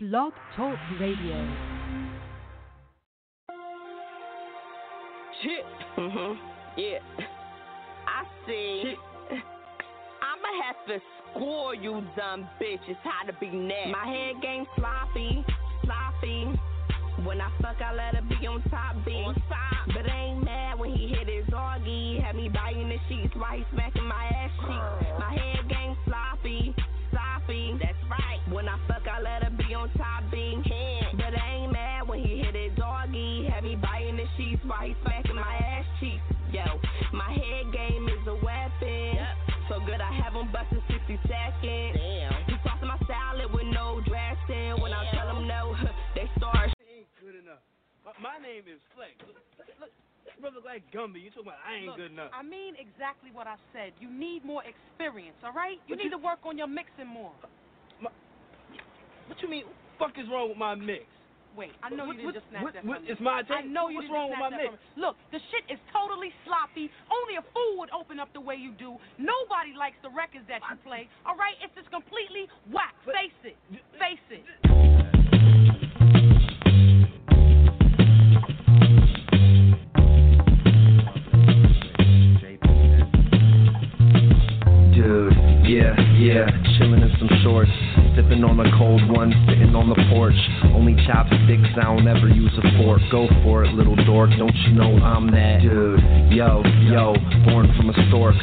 Blog Talk Radio. Shit. Yeah. I see. Shit. I'ma have to score you dumb bitches how to be next. My head game sloppy. When I fuck, I let her be on top beat. But ain't mad when he hit his orgy. Had me biting the sheets while he smacking my ass cheeks. My head game sloppy. That's right. When I fuck, I let her be on top beat. But ain't mad when he hit his orgy. Had me biting the sheets while he smacking my ass cheeks. Yo, my head game is a weapon. Yep. So good, I have him busting 60 seconds. Damn. He tossing my salad with no dressing. When I tell him no, they start. My name is Flex. Look, brother, like Gumby. You talking about I ain't good enough. I mean exactly what I said. You need more experience, all right? You need to work on your mixing more. What you mean? Fuck is wrong with my mix? Wait, I know you didn't just snap that from me. It's my thing. I know you didn't snap that from me. Look, the shit is totally sloppy. Only a fool would open up the way you do. Nobody likes the records that you play, all right? It's just completely whack. Face it. Yeah, chillin' in some shorts, sippin' on a cold one, sittin' on the porch. Only chopsticks, I don't ever use a fork. Go for it, little dork, don't you know I'm that dude? Yo, born from a stork.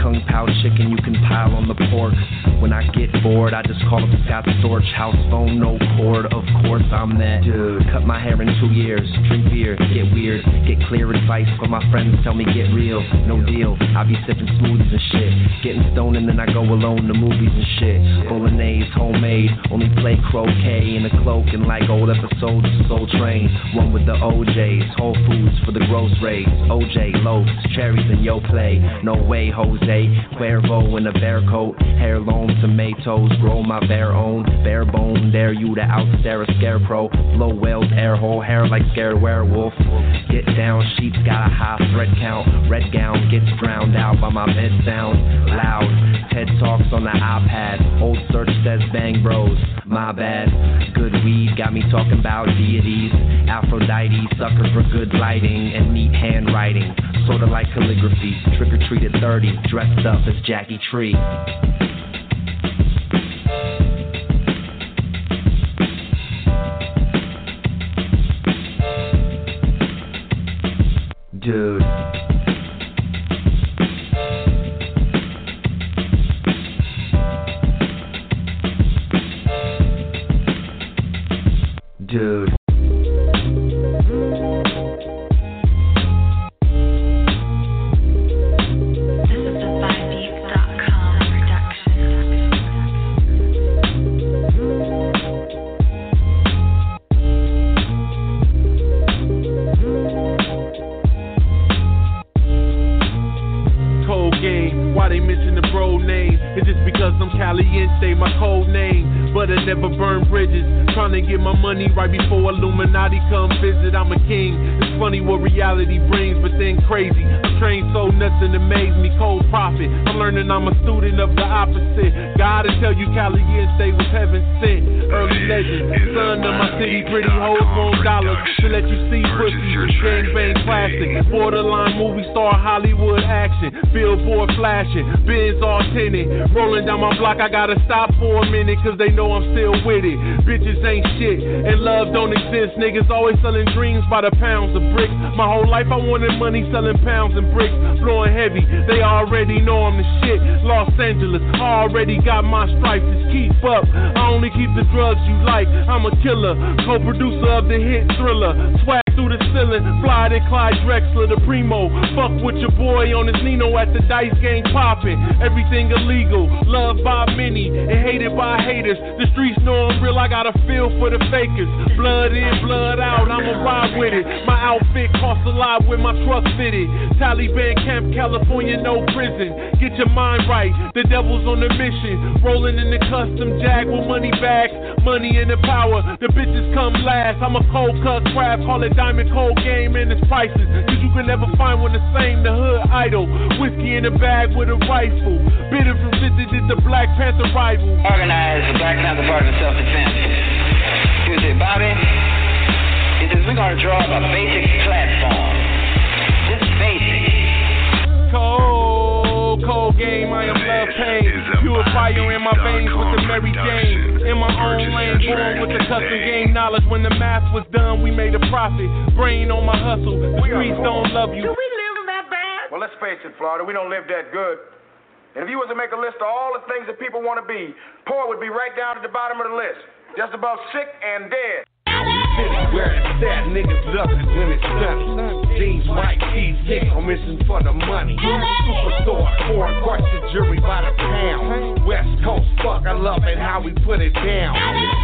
Kung Pao chicken, you can pile on the pork. When I get bored, I just call up the Scott Storch. House phone, no cord, of course I'm that dude. Cut my hair in 2 years, drink beer, get weird. Get clear advice from my friends, tell me get real. No deal, I be sippin' smoothies and shit. Getting stoned and then I go alone to movies and shit. Bolognese, homemade, only play croquet in a cloak and like old episodes of Soul Train. One with the OJs, Whole Foods for the gross rates. OJ, loaves, cherries, and yo play. No way, Jose, Cuervo in a bear coat. Hair long tomatoes, grow my bare own. Bare bone, dare you to outstare a scarecrow. Blow whales, air hole, hair like scared werewolf. Get down, sheep's got a high thread count. Red gown gets drowned out by my bed sound. Loud, TED Talks on the iPad. Old search says bang bros, my bad. Good weed got me talking about deities. Aphrodite, sucker for good lighting and neat handwriting. Sorta like calligraphy. Trick or treat at 30, dressed up as Jackie Tree. Dude. Right before Illuminati come visit, I'm a king. It's funny what reality brings, but then crazy. I'm trained so nothing amazed me, cold prophet. I'm learning I'm a student of the opposite. Gotta tell you, Caliente was heaven sent. Early legend, son of my city, pretty hoes on dollars. To let you see pussy, gangbang classic. Borderline movie star, Hollywood action. Billboard flashing, Benz all tinted. Rolling down my block, I gotta stop for a minute, cause they know I'm still with it. Bitches ain't shit, and love don't exist. Niggas always selling dreams by the pounds of bricks. My whole life I wanted money selling pounds and bricks. Blowing heavy, they already know I'm the shit. Los Angeles, already got my stripes. Just keep up, I only keep the drugs you like. I'm a killer, co-producer of the hit Thriller. Swag through the ceiling, fly to Clyde Drexler, the primo. Fuck with your boy on his Nino at the dice game popping. Everything illegal, loved by many and hated by haters. The streets know I'm real, I got a feel for the fakers. Blood in, blood out, I'ma ride with it. My outfit costs a lot with my trust fitted. Taliban camp, California, no prison. Get your mind right, the devil's on a mission. Rolling in the custom jag with money bags, money and the power. The bitches come last, I'm a cold cut crab, call it diamond cold game and its prices. Cause you can never find one the same, the hood idol. Whiskey in a bag with a rifle. Bitter from shit that did the Black Panther rival. Organized the Black Panther Party of self-defense. have a basic platform. This is basic. Cold game, I am love pain. Purify you in my veins with the Mary Jane. In my own lane, born with the custom game knowledge. When the math was done, we made a profit. Brain on my hustle, the streets don't love you. Do we live that bad? Well, let's face it, Florida, we don't live that good. And if you was to make a list of all the things that people want to be, poor would be right down at the bottom of the list. Just about sick and dead. Where it's at, niggas love it when it's done. Jeans, white tees, kicks, I'm missing for the money. Superstore, foreign parts of jewelry by the pound. West Coast, fuck, I love it how we put it down.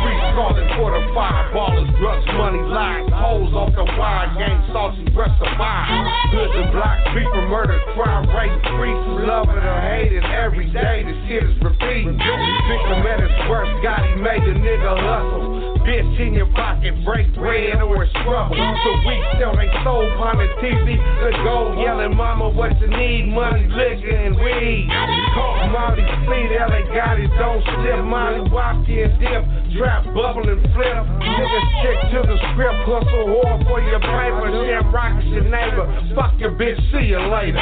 Streets calling for the fireballers, drugs, money, lies, holes off the wire, gang, saucy, breath of mine. Goods and blocks, beat for murder, crime, rape, streets, love it or hate it every day. This shit is repeating. Victim at his worst, God, he made the nigga hustle. Bitch in your pocket, break bread or it's trouble. So we sell they soul on the TV. The gold yelling, mama, what you need? Money, liquor, and weed. Call Molly, fleet, LA got it, don't slip. Molly, walk in, dip, trap, bubble, and flip. Niggas stick to the script, hustle hard for your paper. Jam rock is your neighbor. Fuck your bitch, see you later.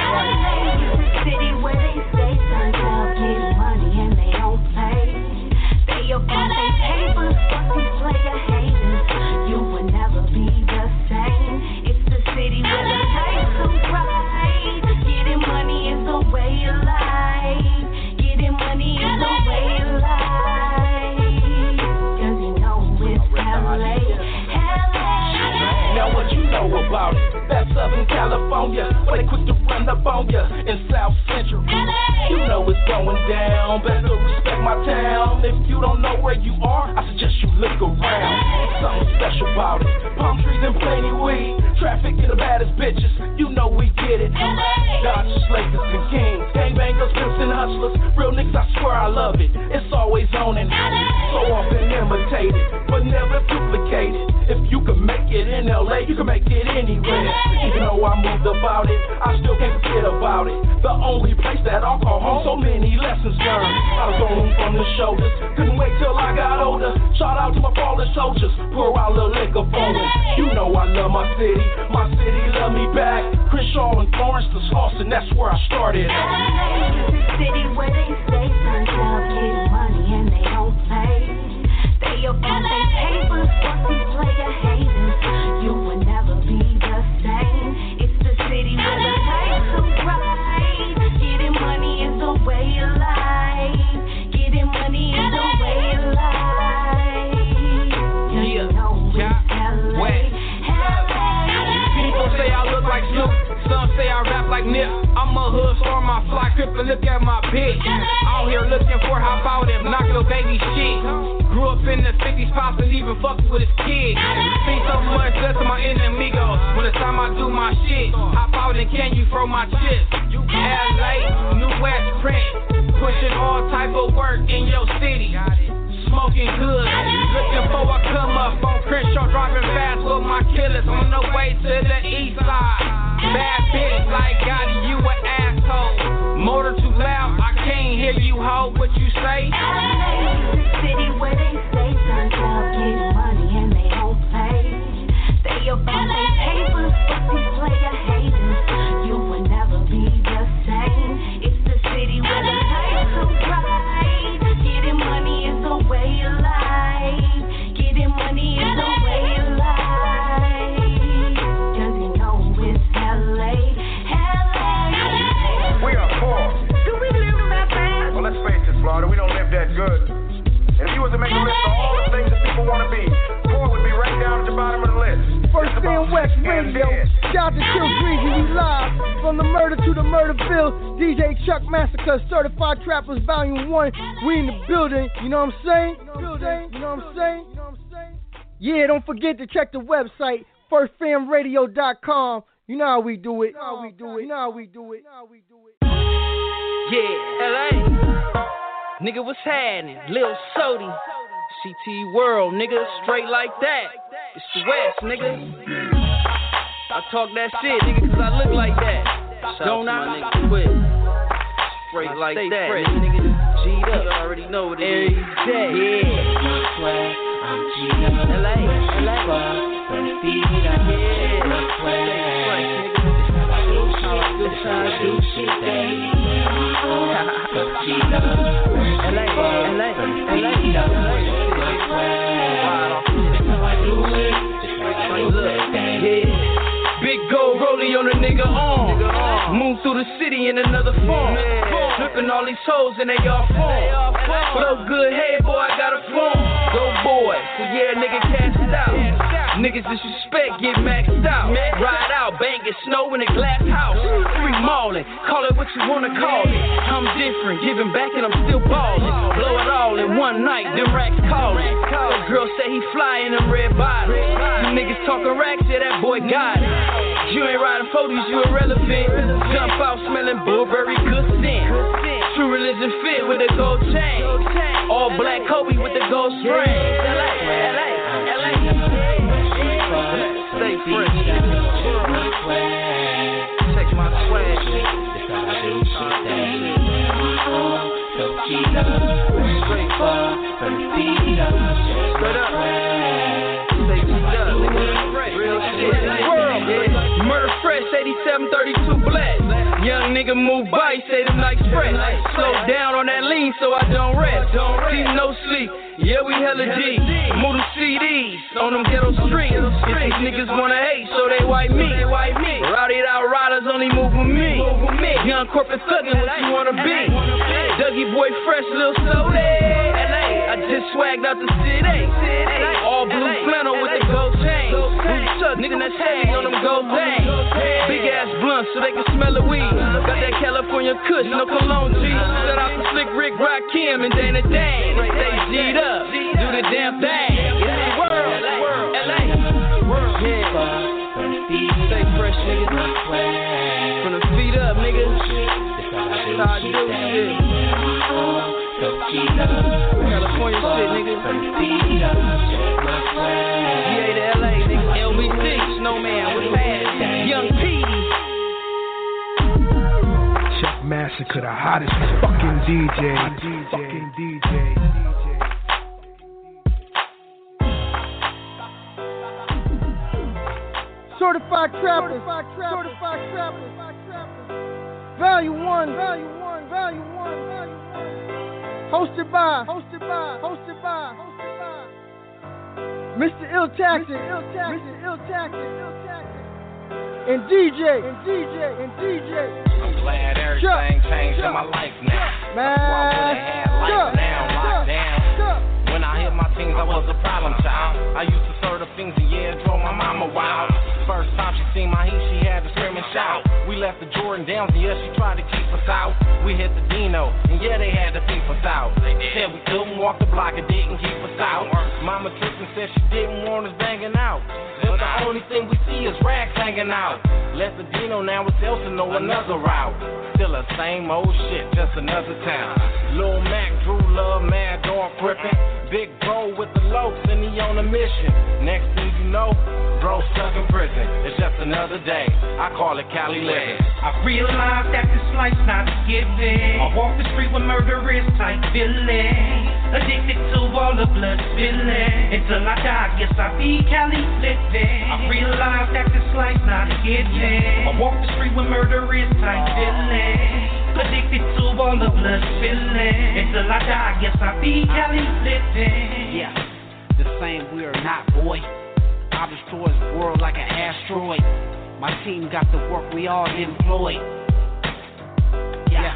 City where they say sons out getting money and they don't pay. They up on their papers, fuck these player haters. You will never be the same. It's the city where the lights come bright. Getting money is the way of life. Getting money is the way of life. Cause you know it's LA. Now what you know about it? That's Southern California, where they quick to run up on ya in South Central. You know it's going down, better respect my town. If you don't know where you are, I suggest you look around. Something special about it, palm trees and plenty weed. Traffic to the baddest bitches, you know we get it. Dodgers, Lakers, and Kings, gangbangers, pimps, and hustlers. Real niggas, I swear I love it, it's always on and so often imitated, but never duplicated. If you can make it in LA, you can make it anywhere. Even though I moved about it, I still can't forget about it. The only place that I'll call home, so many lessons learned. I was going from the shoulders, couldn't wait till I got older. Shout out to my fallen soldiers, pour out a little liquor for them. You know I love my city love me back. Crenshaw and Florence to Slauson, that's where I started. The city where they say sons out getting money and they don't pay. They up on their papers, fuck these player haters. You will never be the same. It's the city where the lights are bright. Getting money is the way of life. Getting money is the way of life. You know it's LA. People say I look like Snoop. Some say I rap like Nip. I'm a hood star, my fly cripple, look at my bitch. Out here looking for how about him, knock your baby shit. Grew up in the 50s, pops, and even fucked with his kids. Think so much less of my enemigos. When it's time I do my shit, hop out and can you throw my chips? LA, New West Print, pushing all type of work in your city. Smoking good, looking for a come up on Crenshaw, driving fast with my killers on the way to the east side. Bad bitch like Gotti, you an asshole. Motor too loud, I can't hear you, ho, what you say? City where they say sons out getting money and they don't pay. They up on their papers, fuck these player haters. You will never be the same. It's the city where the lights are bright. Getting money is the way of life. Getting money is the way of life. Cause you know it's LA. LA. We are poor. Do we live that bad? Well, let's face it, Florida, we don't live that good. If you was to make a list of all the things that people want to be, poor would be right down at the bottom of the list. First in West Radio, shout to Chill Greasy, we live. From the murder to the murder bill, DJ Chuck Massacre, Certified Trappers, Volume 1. We in the building, you know what I'm saying? You know what I'm saying? Yeah, don't forget to check the website, 1stfamradio.com. You know how we do it. Yeah, LA. Nigga, what's happening? Lil Sody. CT World, nigga. Straight like that. It's the West, nigga. I talk that shit, nigga, cause I look like that. Don't I? Straight like that, nigga. G'd up. You already know what it is. Every day. Yeah. I'm G'd up. LA. Feet up. Yeah. do shit that Big gold rollie on a nigga arm. Move through the city in another form. Flipping all these hoes and they all form. Blow good head, boy, I got a form. Go boy, so yeah, nigga cast it out. Niggas disrespect, get maxed out. Ride out, bangin' snow in a glass house. Free mallin', call it what you wanna call it. I'm different, giving back and I'm still ballin'. Blow it all in one night, them racks callin'. The girl say he fly in them red bottoms. You niggas talkin' racks, yeah, that boy got it. You ain't riding 40s, you irrelevant. Jump out smellin' Burberry, good scent. True religion fit with a gold chain. All black Kobe with the gold string. LA. Stay fresh. Take my swag. It's how I do shit that you know. So keep up. Straight up. Straight up. Stay fresh. Real shit. Murder fresh. 8732 black. Young nigga move by. Say them nights fresh. Slow down on that lean so I don't rest. Keep no sleep. Yeah, we hella deep. Move the CDs on them ghetto streets. If these niggas wanna hate, so they wipe me. Routed out riders only move with me. Young corporate thuggin', what you wanna be? Dougie boy fresh, Lil Sody. I just swagged out the city. All blue flannel with the gold chain. Tuck, nigga, that's heavy on them gold things. Big ass blunt, so they can smell the weed. Got that California kush, no cologne G. Set out the Slick Rick, Rakim, and Dana Dane. They G'd up. Do the damn thing. Yeah. World, LA. Yeah. Stay fresh, nigga. From the feet up, nigga. That's how I do shit. California shit, nigga. Yeah, to LA, nigga. LBC, Snowman, with fans. Young P. Chuck Massacure, the hottest fucking DJ. Certified trappers, Value one. Hosted by Mr. Illustr8. And DJ. I'm glad everything changed in my life now. Man, I had life now, locked down. When I hit my teens, I was a problem child. I used to serve the things and yeah, it drove my mama wild. First time she seen my heat, she had to scream and shout. We left the Jordan Downs and yeah, she tried to keep us out. We hit the Dino and yeah, they had to keep us out. They said we couldn't walk the block and didn't keep us out. Mama tripped and said she didn't want us banging out. But the only thing we see is rags hanging out. Left the Dino, now it's Elsa, no another route. Still the same old shit, just another town. Lil Mac, Drew Love, Mad Dog Crippin'. Big Bo with the Lopes and he on a mission. Next thing you know, bro stuck in prison. It's just another day, I call it Cali Lead. I realized that this life's not given. I walk the street with murderers type villains. Addicted to all the blood spilling. Until I die, guess I be Cali living. I realize that this life's not given. I walk the street with murderers type feelings. Addicted to all the blood spilling. Until I die, guess I be Cali living. Yeah, the same we are not, boy. I destroy this world like an asteroid. My team got the work we all employ. Yeah.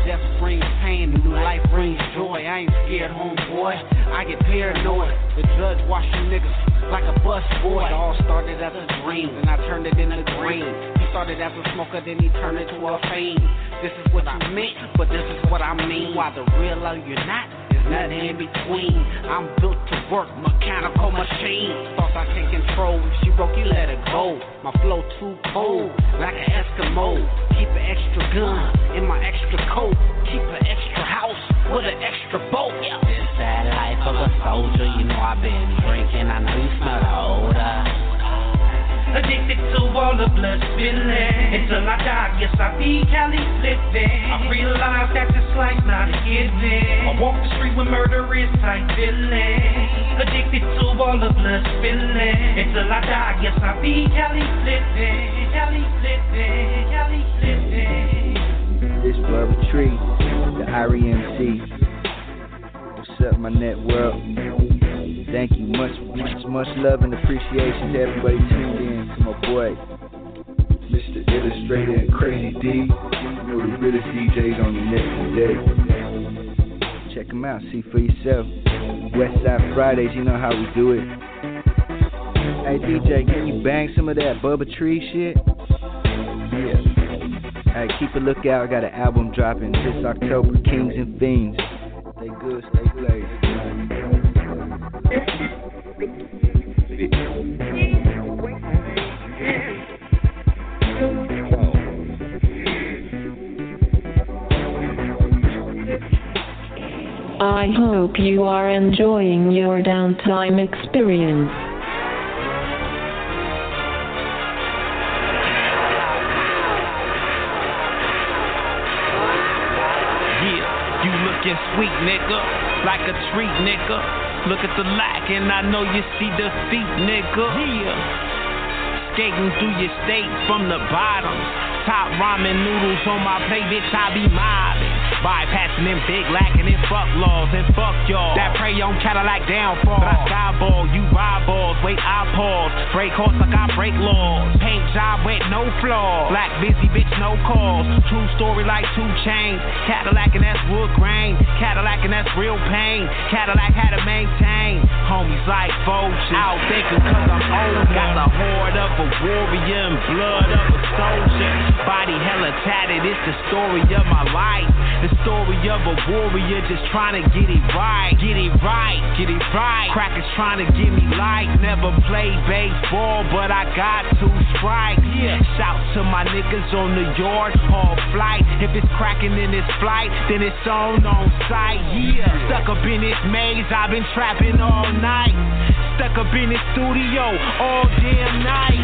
Death brings pain, the new life brings joy. I ain't scared, homeboy. I get paranoid. The judge watch you niggas like a bus boy. It all started as a dream, then I turned it into green. He started as a smoker, then he turned into a fiend. This is what I meant, but this is what I mean. Why the real or you're not? Nothing in between. I'm built to work, mechanical machine. Thoughts I can't control. If she broke, you let her go. My flow too cold, like an Eskimo. Keep an extra gun in my extra coat. Keep an extra house with an extra boat. Yeah. This sad life of a soldier, you know I've been drinking. I know you smell the odor. Addicted to all the blood spilling. Until I die, guess I be Cali living. I realize that this life's not a given. I walk the street with murderers type feelings. Addicted to all the blood spilling. Until I die, guess I be Cali living. Blur Retreat, the REMC. What's up, my network? Thank you. Much love and appreciation to everybody tuned in to my boy, Mr. Illustr8 and Crazy D. You know the realest DJs on the net today. Check them out. See for yourself. Westside Fridays, you know how we do it. Hey, DJ, can you bang some of that Bubba Tree shit? Yeah. Hey, keep a lookout. I got an album dropping this October, Kings and Fiends. Stay good, stay blazed. I hope you are enjoying your downtime experience. Sweet nigga, like a treat nigga. Look at the lack and I know you see defeat nigga. Yeah. Skating through your state from the bottom. Top ramen noodles on my plate, bitch, I be mobbing. Bypassing them big lacking and fuck laws and fuck y'all. That prey on Cadillac downfall. But I skyball, you eyeballs, wait I pause. Break horse like I break laws. Paint job with no flaws. Black busy bitch, no calls. True story like 2 Chainz. Cadillac and that's wood grain. Cadillac and that's real pain. Cadillac had to maintain. Homies like folks out thinking cause I'm old. Got the horde of a warrior and blood of a soldier. Body hella tatted, it's the story of my life. The story of a warrior just trying to get it right. Get it right, get it right. Crackers trying to give me light. Never played baseball, but I got 2 strikes. Yeah. Shout to my niggas on the yard, all flight. If it's cracking in this flight, then it's on sight. Yeah. Stuck up in this maze, I've been trapping all night. Stuck up in this studio all damn night.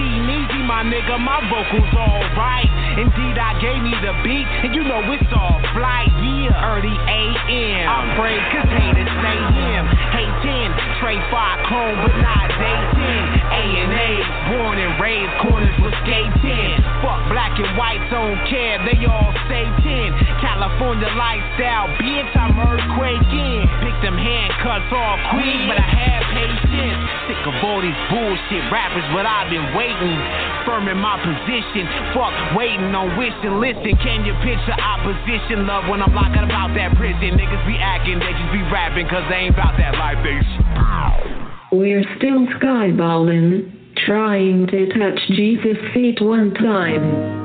See, Neezy, my nigga, my vocals alright. Indeed, I gave me the beat, and you know it's all flight. Yeah, early AM. I pray, cause haters say him. Hey, 10, Trey Fire, clone, but not day 10. A&A, born and raised, corners with skate 10. Fuck black and white, don't care, they all say 10. California lifestyle, bitch, I'm earthquaking. Pick them handcuffs off, queen, but I have patience. Sick of all these bullshit rappers, but I've been waiting. Firm in my position, fuck waiting on wishing. Listen, can you picture opposition? Love when I'm locked about that prison. Niggas be acting, they just be rapping, cause they ain't about that life, bitch. We're still skyballing, trying to touch Jesus' feet one time.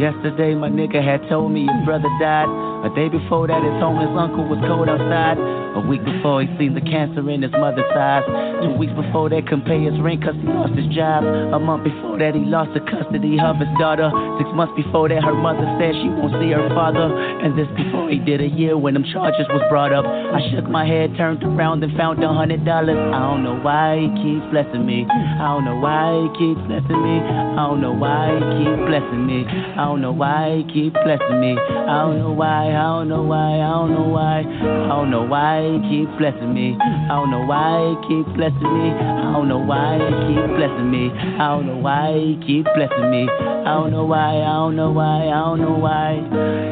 Yesterday, my nigga had told me his brother died. A day before that, his homeless uncle was cold outside. A week before, he seen the cancer in his mother's eyes. 2 weeks before that, couldn't pay his rent cause he lost his job. A month before that, he lost the custody of his daughter. 6 months before that, her mother said she won't see her father. And this before he did a year when them charges was brought up. I shook my head, turned around and found $100. I don't know why he keeps blessing me. I don't know why he keeps blessing me. I don't know why he keeps blessing me. I don't know why he keeps blessing me. I don't know why. I don't know why, I don't know why, I don't know why he keep blessing me. I don't know why he keep blessing me. I don't know why he keep blessing me. I don't know why he keep blessing me. I don't know why, I don't know why, I don't know why.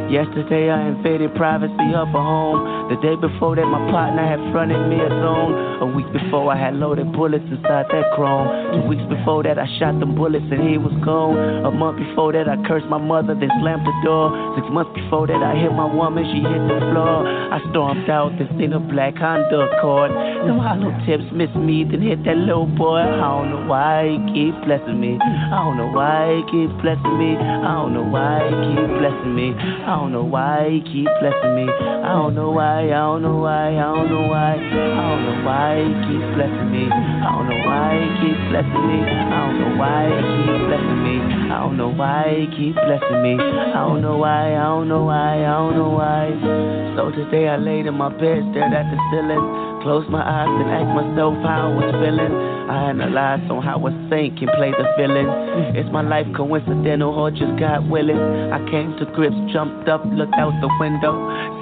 Yesterday I invaded privacy of a home. The day before that my partner had fronted me a zone. A week before I had loaded bullets inside that chrome. 2 weeks before that I shot them bullets and he was gone. A month before that I cursed my mother then slammed the door. 6 months before that I hit my woman, she hit the floor. I stormed out this in a black Honda Accord. Them hollow tips missed me, then hit that little boy. I don't know why he keep blessing me. I don't know why he keep blessing me. I don't know why he keep blessing me. I don't know why he keep blessing me. I don't know why, I don't know why, I don't know why. I don't know why he keep blessing me. I don't know why he keep blessing me. I don't know why he keep blessing me. I don't know why he keep blessing me. I don't know why, I don't know why, I don't know why. So today I laid in my bed, stared at the ceiling. Close my eyes and ask myself how I was feeling. I analyze on how I think and play the villain. Is my life coincidental or just God willing? I came to grips, jumped up, looked out the window.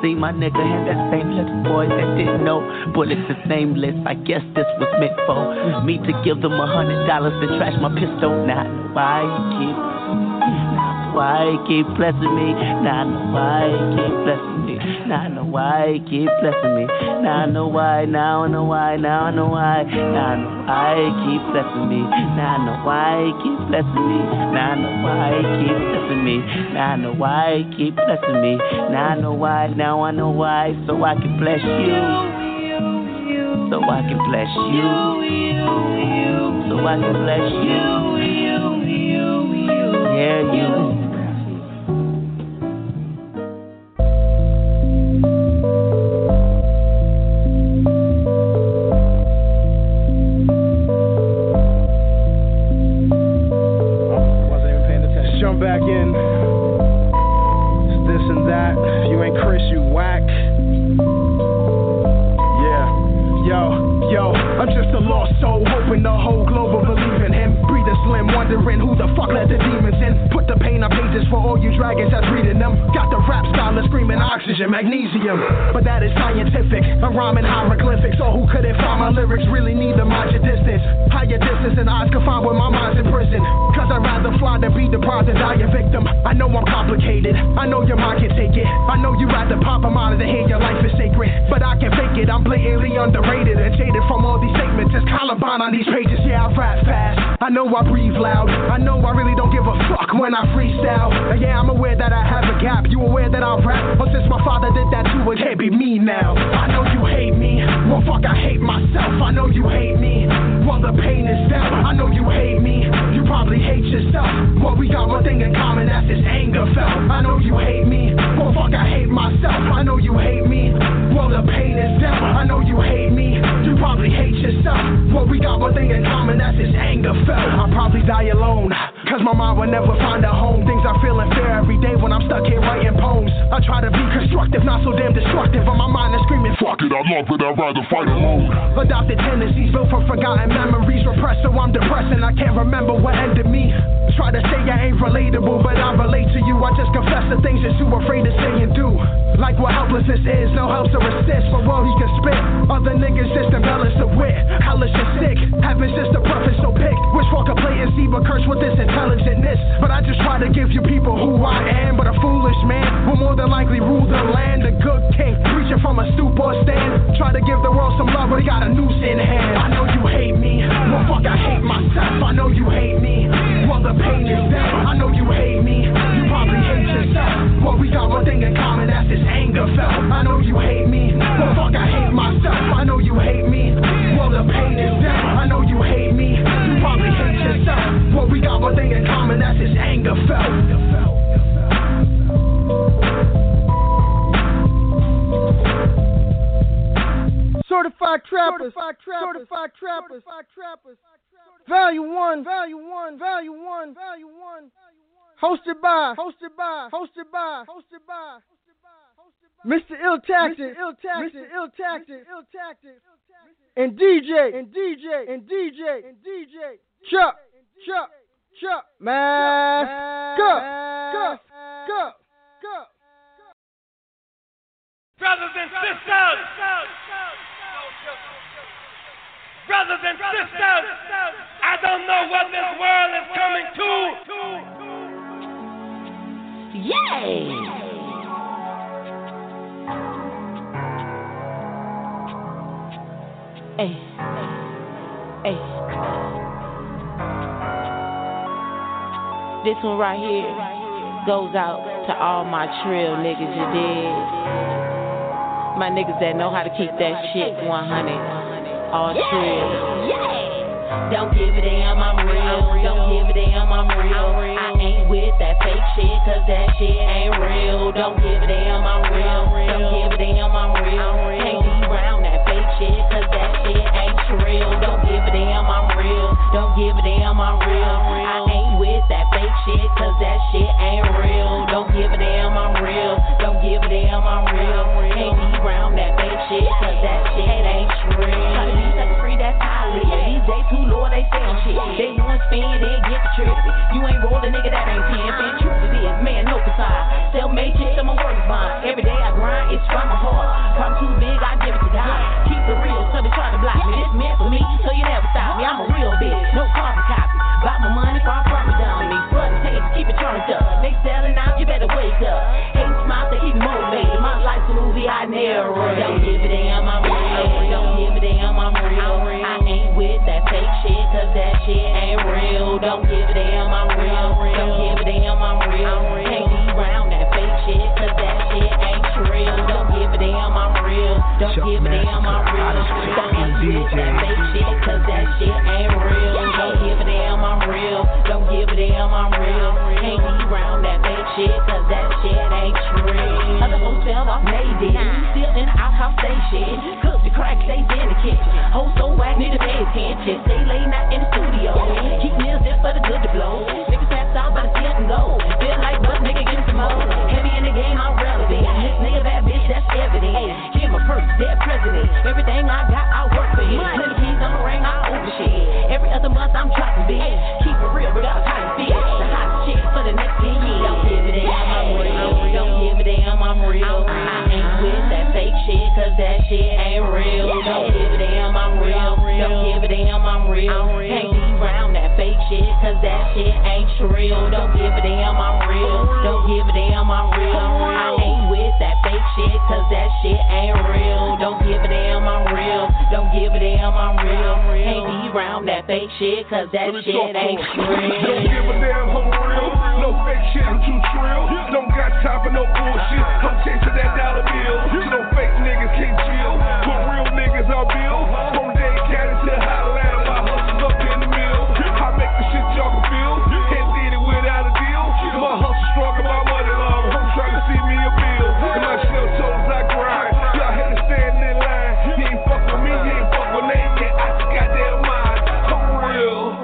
See my nigga had that same little boy that didn't know. Bullets is nameless, I guess this was meant for me to give them $100 to trash my pistol. Now why you keep blessing me? Now why you keep blessing me? Now why you keep blessing me? Now I know why. Now why you keep blessing me? Now why you keep blessing me? Now why you keep blessing me? Now why you keep blessing me? Now why? Now I know why. So I can bless you. So I can bless you. So I can bless you. Yeah, you. I wasn't even paying attention. Jump back in. It's this and that. If you ain't Chris, you whack. Yo, I'm just a lost soul, hoping the whole globe will believe in him. Breathing slim, wondering who the fuck let the demons in. Put the pain on pages for all you dragons that's reading them. Got the rap style of screaming oxygen, magnesium. But that is scientific, I'm rhyming hieroglyphics. So who couldn't find my lyrics really need to mind your distance. Higher distance than eyes can find when my mind's in prison. Cause I'd rather fly than be deprived and die a victim. I know I'm complicated, I know your mind can take it. I know you'd rather pop them out of the head, your life is sacred. But I can fake it, I'm blatantly underrated and jaded from all these statements. It's Columbine on these pages. Yeah, I rap fast, I know I breathe loud, I know I really don't give a fuck when I freestyle. Yeah, I'm aware that I have a gap. You aware that I rap? Well, since my father did that too, it can't be me now. I know you hate me. Well, fuck, I hate myself. I know you hate me. Well, the pain is down. I know you hate me. You probably hate yourself. Well, we got one thing in common, that's this anger felt. I know you hate me. Well, fuck, I hate myself. I know you hate me. Well, the pain is down. I know you hate me. You probably hate yourself. Well, we got one thing in common, that's this anger felt. I'll probably die alone, cause my mind will never find a home. Things I feel and fear every day when I'm stuck here writing poems. I try to be constructive, not so damn destructive, but my mind is screaming, fuck it, I love it, I'd rather fight alone. Adopted tendencies built from forgotten memories. Repressed, so I'm depressed and I can't remember what ended me. Try to say I ain't relatable, but I relate to you. I just confess the things that you afraid to say and do. Like what helplessness is, no help to resist. But well, he can spit, other niggas just embellish the wit. Hell is just sick, heaven's just a preference so picked. Wish for complacency, but curse with this intelligentness. But I just try to give you people who I am. But a foolish man will more than likely rule the land. A good king, preaching from a stoop or stand. Try to give the world some love, but he got a noose in hand. I know you hate me. Well, fuck, I hate myself. I know you hate me. Well, the pain is down. I know you hate me. You probably hate yourself. Well, we got one thing in common, that's this anger felt. I know you hate me. Well, fuck, I hate myself. I know you hate me. Well, the pain is down. I know you hate me. You probably hate yourself. What we got one thing in common, that's this anger felt. Certified Trappers. Value One. Hosted by Mr. Illustr8 and DJ. Chuckmassacured. Brothers and sisters, I don't know what this world is coming to. Yay! This one right here goes out to all my trill niggas, you dig? My niggas that know how to keep that shit 100. All true. Yeah. Don't give a damn, I'm real. I ain't with that fake shit, cause that shit ain't real. Don't give a damn, I'm real. Can't be around that fake shit, cause that shit ain't real. Don't give a damn, I'm real. I ain't with that fake shit, cause that shit ain't real. Don't give a damn, I'm real. give a damn, I'm real. Can't be round that fake shit, cause that shit ain't real. Try to be such free, that's how I live. These days too low, they saying shit. They know it's spin, they get the trippy. You ain't rolled a nigga that ain't pimpin'. Truth it is, man, no facade. Self-made shit, I'm a work bond. Every day I grind, it's from my heart. Problem too big, I give it to God. Keep it real, so they try to block me. This meant for me, so you never stop me. I'm a real bitch, no carbon copy. Bought my money, far from it dumb. These bloody tapes, keep it turned up. They selling out, you better wake up. Hate smiles, they keep motivated. My life's a movie, I narrate. Don't give a damn, I'm real. Don't give a damn, I'm real. I ain't with that fake shit, cause that shit ain't real. Don't give a damn, I'm real. Don't give a damn, I'm real. Can't be round that fake shit, cause that shit ain't real. Don't give a damn, I'm real. Don't give a damn, I'm real. Don't give a damn, I'm real. Cause that shit ain't real. Don't give a damn, I'm real. Don't give a damn, I'm real. Can't be round that fake shit, cause that shit ain't real. Other folks fell off, they did. Still in the outhouse, they shit. Cook the crack, they in the kitchen. Hoes so whack, need to pay attention. Stay late night in the studio. Keep meals in for the good to blow. Niggas pass out, but I still can go. Feel like butt nigga getting some more. Heavy in the game, I'm relevant. This nigga bad bitch, that's evident. Get my purse, dead president. Everything I got, I work for it. Plenty keys on the ring, I open shit. Every other month, I'm dropping big. Keep it real, without hiding feet. The hot shit for the next 10 years. Don't give a damn, I'm real. Don't give a damn, I'm real. I ain't with that fake shit, cause that shit ain't real. Don't give a damn, I'm real. Don't give a damn, I'm real. Can't be round that fake shit, cause that shit ain't real. Don't give a damn, I'm real. Don't give a damn, I'm real. I ain't with that fake shit, cause that shit ain't real. Don't give a damn, I'm real. Don't give a damn, I'm real. Can't be round that fake shit, cause that shit ain't real. Don't give a damn, I'm real. No fake shit, I'm too trill. Don't got time for no bullshit. I'm chasing that dollar bill. No fake niggas can't chill. But real niggas are built. From Day County to Highland, I hustle up in the mill. I make the shit y'all can feel. Can't lead it without a deal. My hustle struggle, my money long. I'm trying to see me a bill. And my shell toes, I grind. Y'all had to stand in line. You ain't fuck with me, you ain't fuck with me. I just got that mind. I'm real.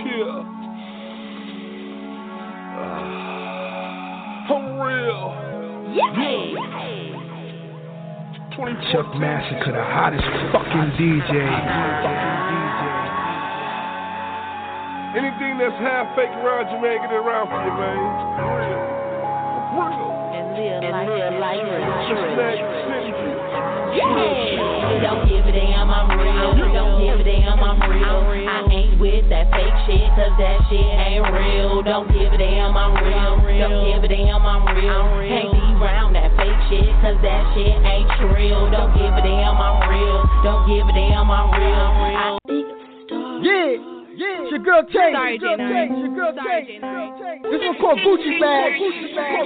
Chill. I'm real. Yeah. Chuck Massacure, the hottest fucking DJ. Anything that's half fake around you, man, get it around for you, man. Real. And live life. Don't give a damn, I'm real. Don't give a damn, I'm real. I ain't with that fake shit, cause that shit ain't real. Don't give a damn, I'm real. Don't give a damn, I'm real. Can't be round that fake shit, cause that shit ain't real. Don't give a damn, I'm real. Don't give a damn, I'm real. Yeah. Yeah, your girl Tay. This one's called Gucci bag.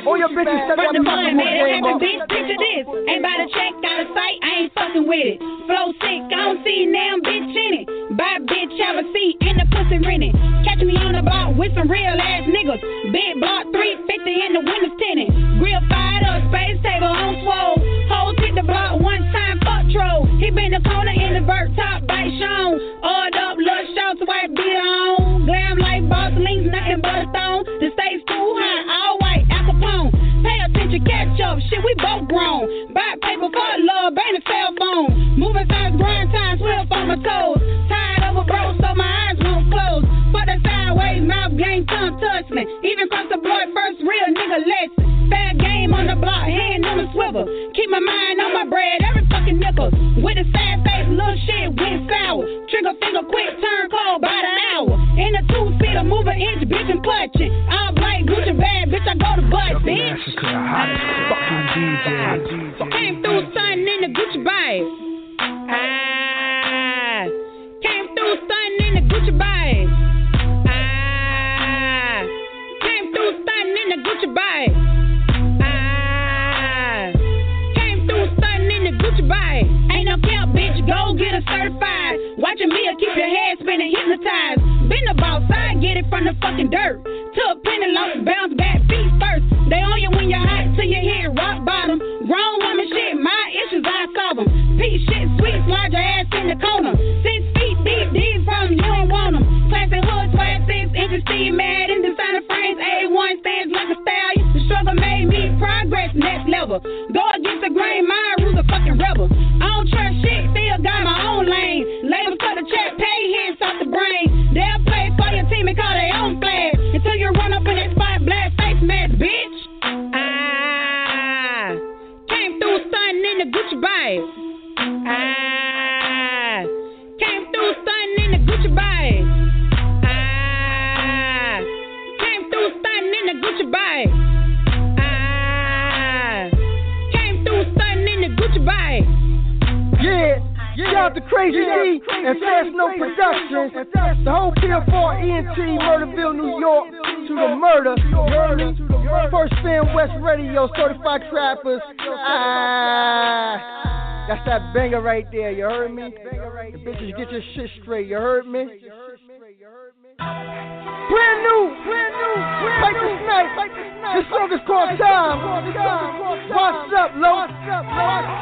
All your bitches stuck on the money, man. That's a bitch. Picture this. Ain't by the check, out of sight. I ain't fucking with it. Flow sick. I don't see damn bitch in it. Buy bitch, have a seat in the pussy renting. Catch me on the block with some real ass niggas. Big block 350 in the windows tinted. Grill fired up, space table on swole. Hoes hit the block one time, fuck troll. He been the corner in the vert top, bite shown. Oiled up, lush shouts, white bitch. On. Glam like boss links, nothing but a stone. The state's too high, all white, Al Capone. Pay attention, catch up, shit, we both grown. Buy paper for love, bang a cell phone. Moving fast, grind time, swift on my toes. Tired of a bro, so my eyes won't close. Fuck the sideways, mouth game, tongue touch me. Even cross the blood, first real nigga lesson. Bad game on the block, hand on the swivel. Keep my mind on my bread, every fucking nickel. With a sad face, little shit, went sour. Trigger finger, quick, turn cold, by the in the two-speed, I move an inch, bitch, and clutch it. I'm like Gucci bad, bitch, I go to butt, bitch. Came through stuntin' in the Gucci bag. Ah. Came through stuntin' in the Gucci bag. Ah. Came through stuntin' in the Gucci bag. Ah. Came through stuntin' in the Gucci bag. Ain't no cap, bitch, go get a certified. Watchin' me or keep your head spinning, hypnotized. Been the ball side, get it from the fucking dirt. Took penny loss, bounce back, feet first. They on you when you're hot till you hit rock bottom. Grown woman shit, my issues, I solve them. Peace shit, sweet, slide your ass in the corner. 6 feet deep, these problems, you don't want them. Classic hood, 26 inches, see mad in designer frames. A1 stands like a stallion. The struggle made me progress. forever. Go against the grain, mind rules a fucking rebel. I don't trust shit, still got my own lane. Labels for the check, pay hits off the brain. They'll play for your team and call their own flag. Until you run up in that spot, black face mask, bitch. I came through stunting in the Gucci bag. I came through stunting in the Gucci bag. I came through stunting in the Gucci bag. I came through stunting in the Gucci bag. Yeah. Shout out to Crazy D and Fast No Productions. The whole Billboard ENT, Murderville, New York, to the murder. First Fan West Radio, certified trappers. Ah, that's that banger right there. You heard me? The bitches get your shit straight. You heard me? Brand new. Fight this night. This song is called Time. What's up, Low?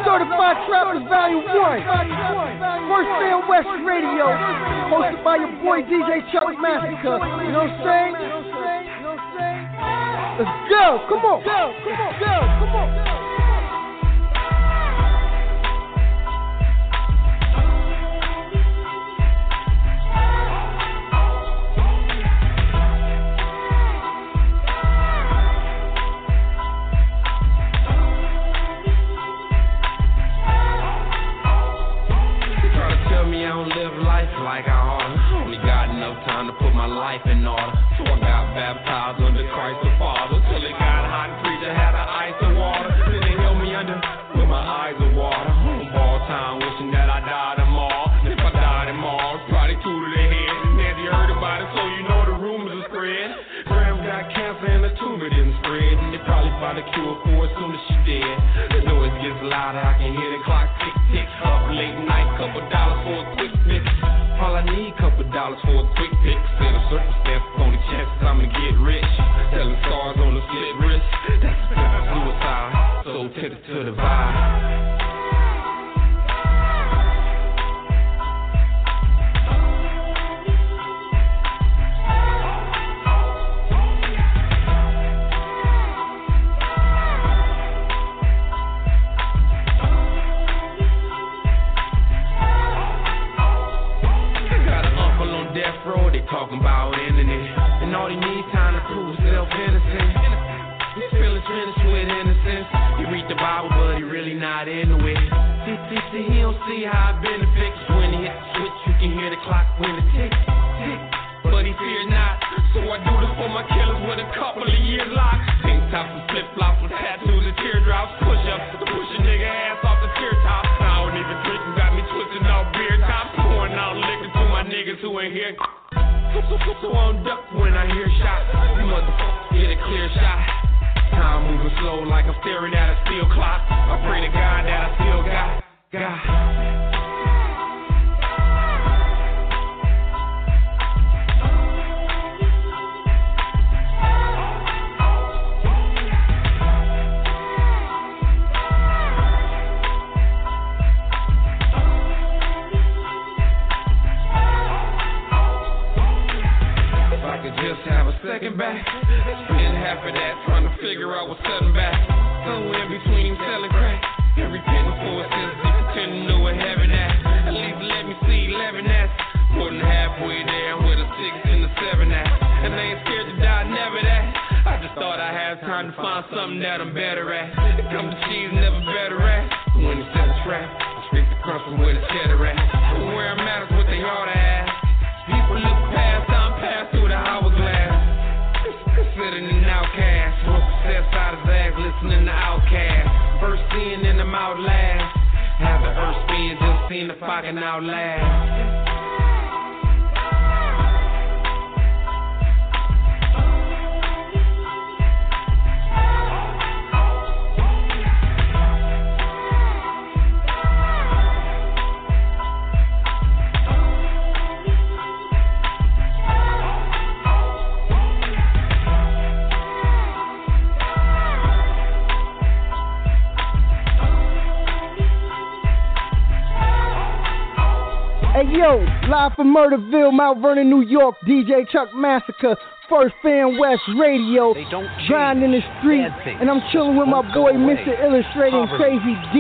Certified Trappers Volume 1. First Fan West Radio. Hosted by your boy DJ Chuckmassacure. You know what I'm saying? Let's go. Come on. Like I ought, I only got enough time to put my life in order. So I got baptized under Christ the Father. Till it got hot and preacher had an ice and water. Till they held me under with my eyes of water. All time wishing that I died tomorrow. And if I died tomorrow, it's probably two to the head. Now you heard about it, so you know the rumors are spread. Graham got cancer and the tumor didn't spread. They probably found a cure for it soon as she dead. The noise gets louder, I can hear the clock tick, tick. Up late night, couple dollars for a quick fix. All I need, couple dollars for a quick pick. Set a circumstance, only chances I'ma get rich. Selling stars on the slit wrist. That's a suicide, so tempted to the vibe. Talking about ending it, and all he needs time to prove self innocent. He's feeling finished with innocence. He read the Bible, but he really not into it. See, he don't see how it benefits. When he hit the switch, you can hear the clock when it tick, tick. But he fears not, so I do this for my killers with a couple of years locked. Pink tops and flip flops with tattoos and teardrops. Push up, push a nigga ass off the tier top. I don't even drink, you got me twisting off beer top, pouring out liquor to my niggas who ain't here. So I'm duck when I hear shots. You motherfuckers get a clear shot. Time moving slow like I'm staring at a steel clock. I pray to God that I still got. Second back, spend half of that trying to figure out what's setting back. Somewhere in between selling crack, every penny for a sense, they pretend to know what heaven at. At least let me see 11 at. More than halfway there with a 6 and a 7 at. And they ain't scared to die, never that. I just thought I had time to find something that I'm better at. It come to cheese, never better at. When it's set a trap, I scrape the crust from where the cheddar at. From where I'm at is what they ought to have. People look past, I'm past through the hourglass. Sitting in outcast, smoke success out of ass, listening to outcast. First seeing in the mouth last. Have the earth spin, just seen the fucking outlast. Yo, live from Murderville, Mount Vernon, New York, DJ Chuckmassacure, 1STFAMWESTRADIO, grind in the street, and I'm chilling with my boy Mr. Illustr8 and Crazy D.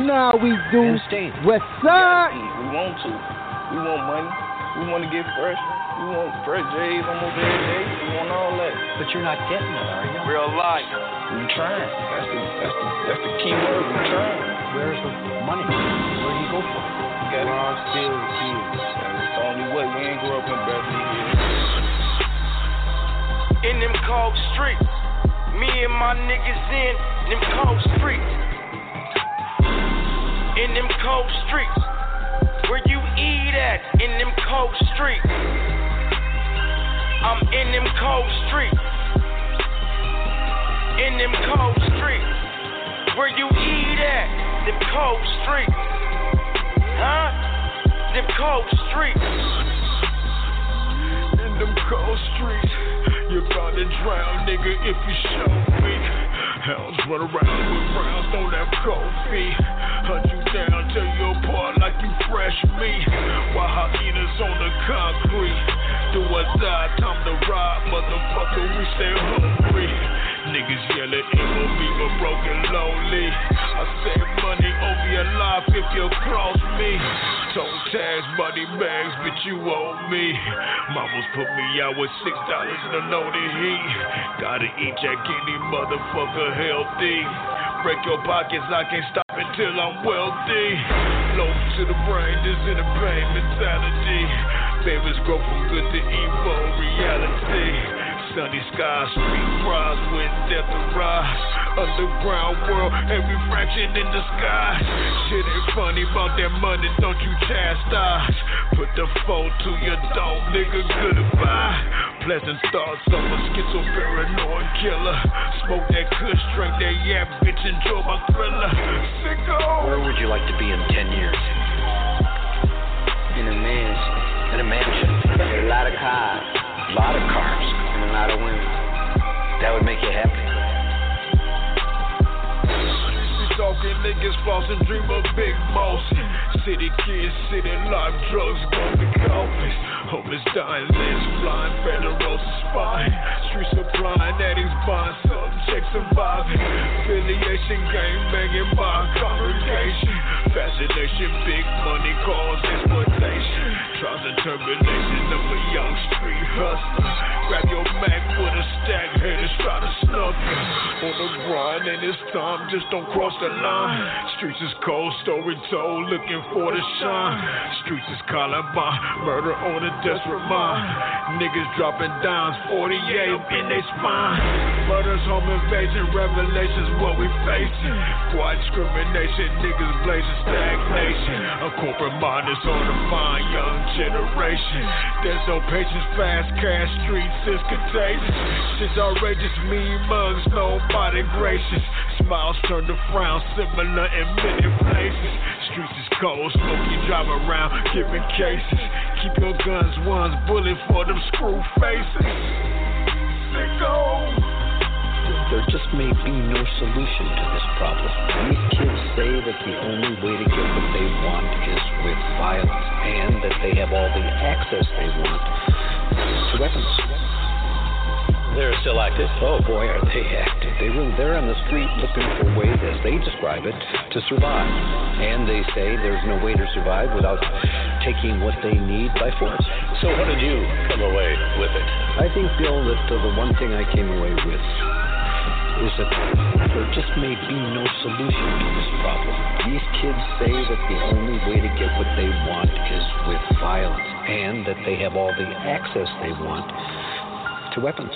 You know how we do. What's up? We want to. We want money. We want to get fresh. We want fresh J's, almost every day. We want all that. But you're not getting it, are you? We're alive. We're trying. That's the key word. We're trying. Where's the money? Where do you go for it? You got it. Still that's the only way. We ain't grow up in Beverly Hills. In them cold streets, me and my niggas in them cold streets. In them cold streets, where you eat at? In them cold streets, I'm in them cold streets. In them cold streets, where you eat at? Them cold streets, huh? Them cold streets. In them cold streets. You're about to drown, nigga, if you show me. Hounds run around with browns, don't have cold feet. Hunt you down till you apart like you fresh meat. While hyenas on the concrete. Do or die, time to ride, motherfucker, we stay hungry. Niggas yelling, it gon' be but broken lonely. I said money over your life if you cross me. Told tags, money bags, bitch, you owe me. Mamas put me out with $6 in a load of heat. Gotta eat that guinea motherfucker healthy. Break your pockets, I can't stop until I'm wealthy. Low to the brain, this in a pain mentality. Favors grow from good to evil reality. Sunny skies, street fries with death arise. Underground world, every fraction in the sky. Shit ain't funny about that money, don't you chastise. Put the phone to your dog, nigga, goodbye. Pleasant thoughts of a schizo-paranoid killer. Smoke that kush, drink that yap, bitch, enjoy my thriller. Sicko! Where would you like to be in 10 years? In a mansion. A lot of cars. A lot of cars. A lot of women. That would make you happy. Talking niggas flossing, dream of big boss. City kids, city life, drugs, go to office. Homeless dying, lids flying, federal spine. Street supplying, addicts buying, subjects surviving. Affiliation, gang banging by congregation. Fascination, big money cause exploitation. Trials and terminations of a young street hustler. Grab your Mac with a stack, haters try to snuff you. On the grind and it's time, just don't cross the line. Streets is cold, story told, looking for the shine. Streets is Columbine, murder on a desperate mind. Niggas dropping dimes, 48 up in they spine. Murders, home invasion, revelations, what we facing. Quiet discrimination, niggas blazing stagnation. A corporate mind is on the fine, young generation. There's no patience, fast cash, streets is contagious. Shit's outrageous, mean mugs, nobody gracious. Smiles turn to frowns. Similar in many places. Streets is cold, smoky, drive around, giving cases. Keep your guns, ones, bullet for them screw faces. Sicko! There just may be no solution to this problem. These kids say that the only way to get what they want is with violence, and that they have all the access they want to weapons. They're still active. Oh boy, are they active. They're on the street looking for ways, as they describe it, to survive. And they say there's no way to survive without taking what they need by force. So how did you come away with it? I think, Bill, that the one thing I came away with is that there just may be no solution to this problem. These kids say that the only way to get what they want is with violence, and that they have all the access they want to weapons.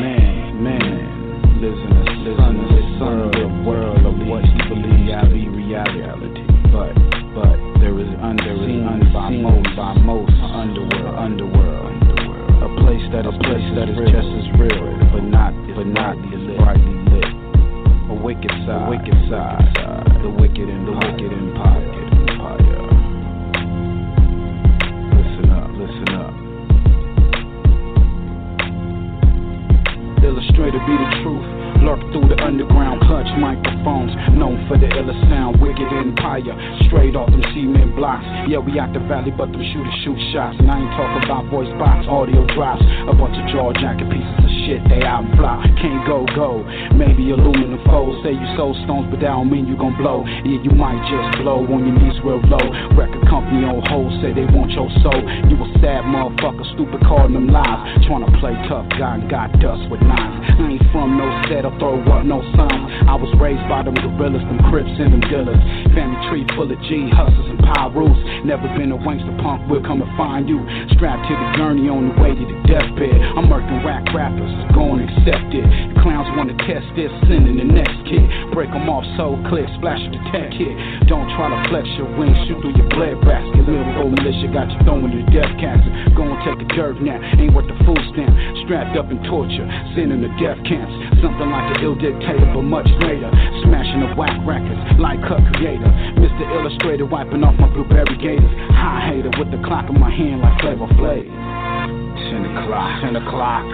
Man, listen, son of the world of what you believe. I be reality. Wicked and the Wicked Empire. Listen up. Illustrator be the truth. Lurk through the underground, clutch microphones, known for the illa sound, wicked empire, straight off them cement blocks. Yeah, we out the valley, but them shooters shoot shots. And I ain't talking about voice box, audio drops, a bunch of jaw jacket pieces of shit, they out and flop. Can't go, maybe aluminum foes. Say you sold stones, but that don't mean you gon' blow. Yeah, you might just blow on your knees real low. Record company on hold, say they want your soul. You a sad motherfucker, stupid calling them lies. Tryna play tough guy and got dust with knives. I ain't from no set, I throw up no signs. I was raised by them gorillas, them Crips and them dealers. Family tree full of G, hustlers and pyros. Never been a wankster punk, we'll come and find you. Strapped to the gurney on the way to the deathbed. I'm murking whack rappers, go and accept it. The clowns wanna test this, sending the next kid. Break them off so clear, splash the tech kid. Don't try to flex your wings, shoot through your blood basket. Little old militia got you throwing the death cancer. Go and take a curve now, ain't worth the food stamp. Strapped up in torture, sending the death camps. Something like an ill dictator, but much later. Smashing the whack records like her creator. Mr. Illustr8 wiping off my blueberry gators. High hater with the clock in my hand like Flavor Flav. 10 o'clock. Clock.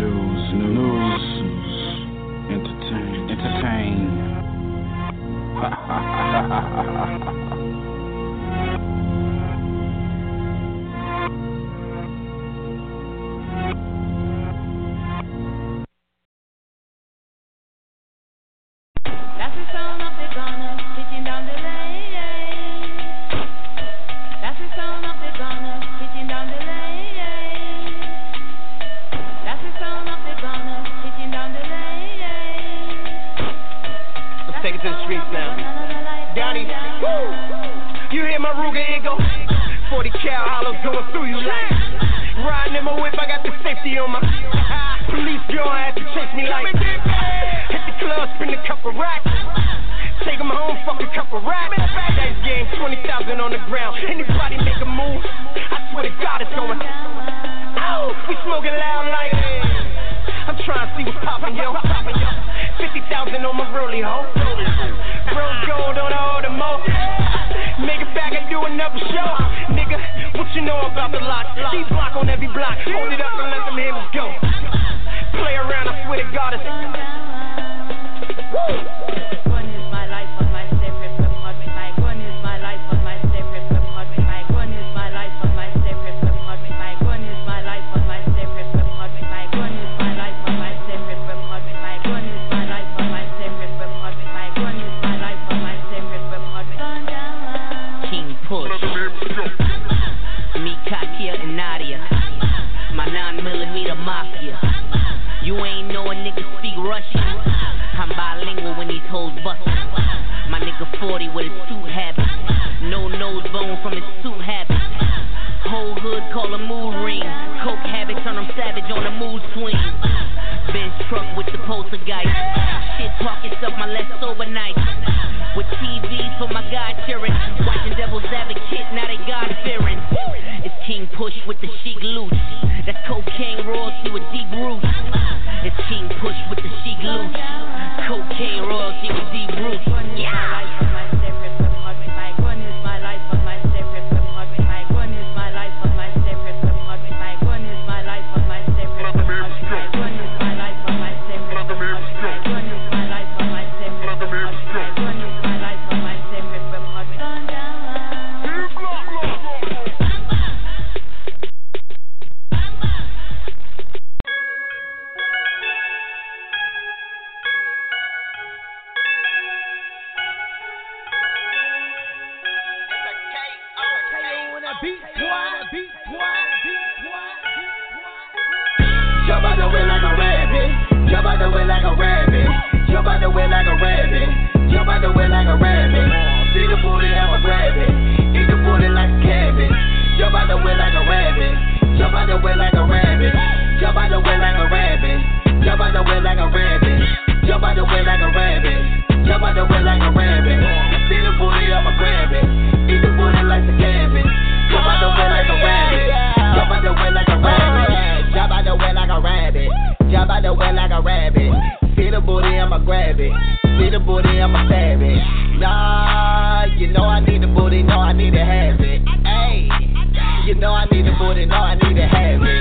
News. Entertain. See the I'm a savage. Nah, you know I need a booty, know I need to have it. Hey, you know I need a booty, know I need to have it.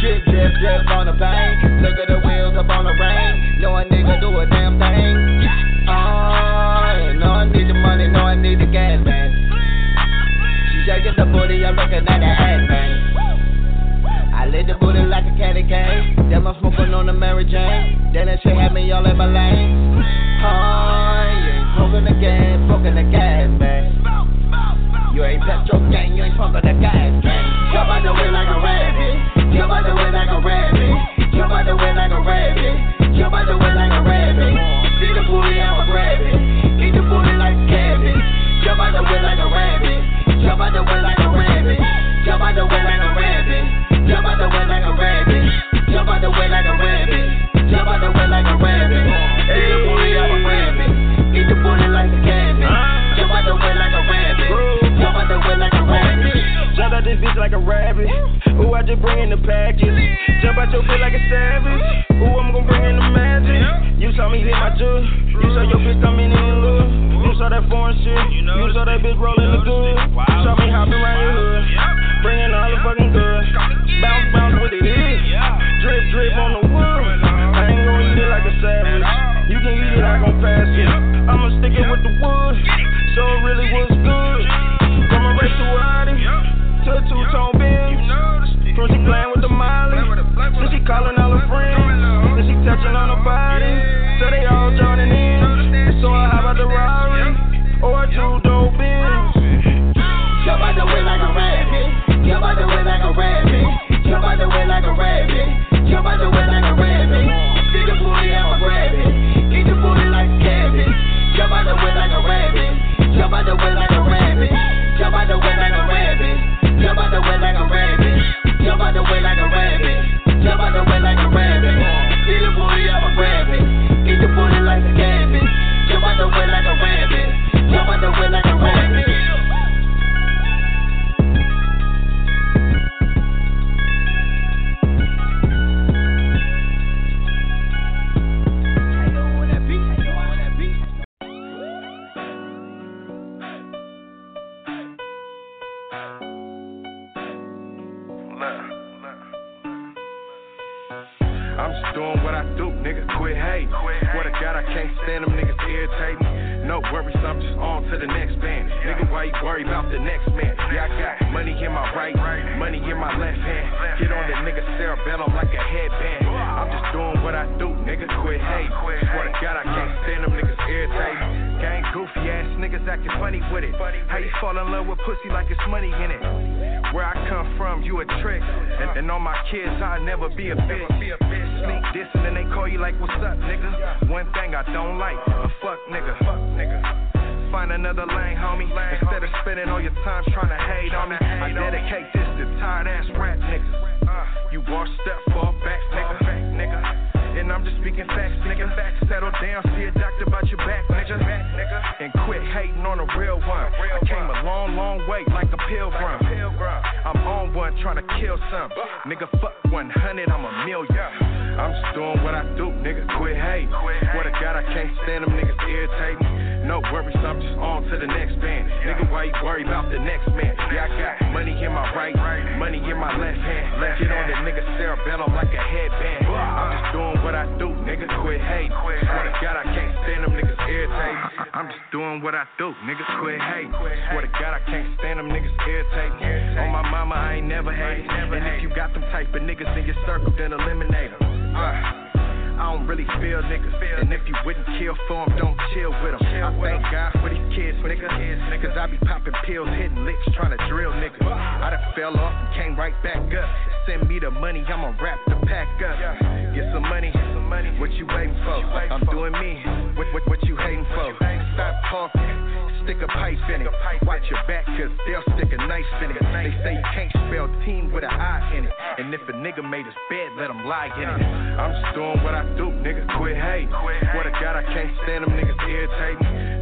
Drip, drip, drip on the bank. Look at the wheels up on the rain. Know a nigga do a damn thing. Know I need the money, know I need the gas, man. She shaking the booty, I'm looking at the ass, man. I lit the booty like a candy cane. Then I'm smoking on the Mary Jane. Then that shit had me all in my lane. Yeah, smoking the gas, man. You ain't petro gang, you ain't smoking the gas, man. Jump out the way like a rabbit. Jump out the way like a rabbit. Jump out the way like a rabbit. Jump out the way like a rabbit. See the booty, I'ma grab it. Eat the booty like a cabbage. Jump out the way like a rabbit. Jump out the way like a rabbit. Jump out the way like a rabbit. Jump out the way like a rabbit. Jump out the way like a rabbit. Jump out the way like a rabbit. Eat the booty, I'm a rabbit. Eat the booty like a cabbage. Jump out the way like a rabbit. Jump out the way like a rabbit. Jump out this bitch like a rabbit. Ooh, I just bring in the package. Jump out your bitch like a savage. Ooh, I'm gon' bring in the magic. You saw me hit my juice. You saw your bitch coming in the loop. You saw that foreign shit. You saw that bitch rolling the good. You saw me hopping around your hood. Bringing all the fucking good. Bounce, bounce with it, drip, drip on the wood. I ain't gon' eat it like a savage. You can eat it, I gon' pass it. I'ma stick it with the wood, so it really was good. From a racial to a two-tone bend. From she playin' with the molly, then she callin' all her friends, then she touchin' on her body, so they all joinin' in. So I hop out the Rari or a two-door bend. Jump out the way like a rabbit. Jump out the way like a rabbit. Jump out the way like a rabbit. Jump out the way like a rabbit. Get the booty, I'm a rabbit. Get the booty like a cabbage. Jump out the way like a rabbit. Jump out the way like a rabbit. Jump out the way like a rabbit. Jump out the way like a rabbit. Jump out the way like a rabbit. Jump out the way like a rabbit. Get the booty, I'm a rabbit. Get the booty like a cabbage. Jump out the way like a rabbit. Jump out the way like a rabbit.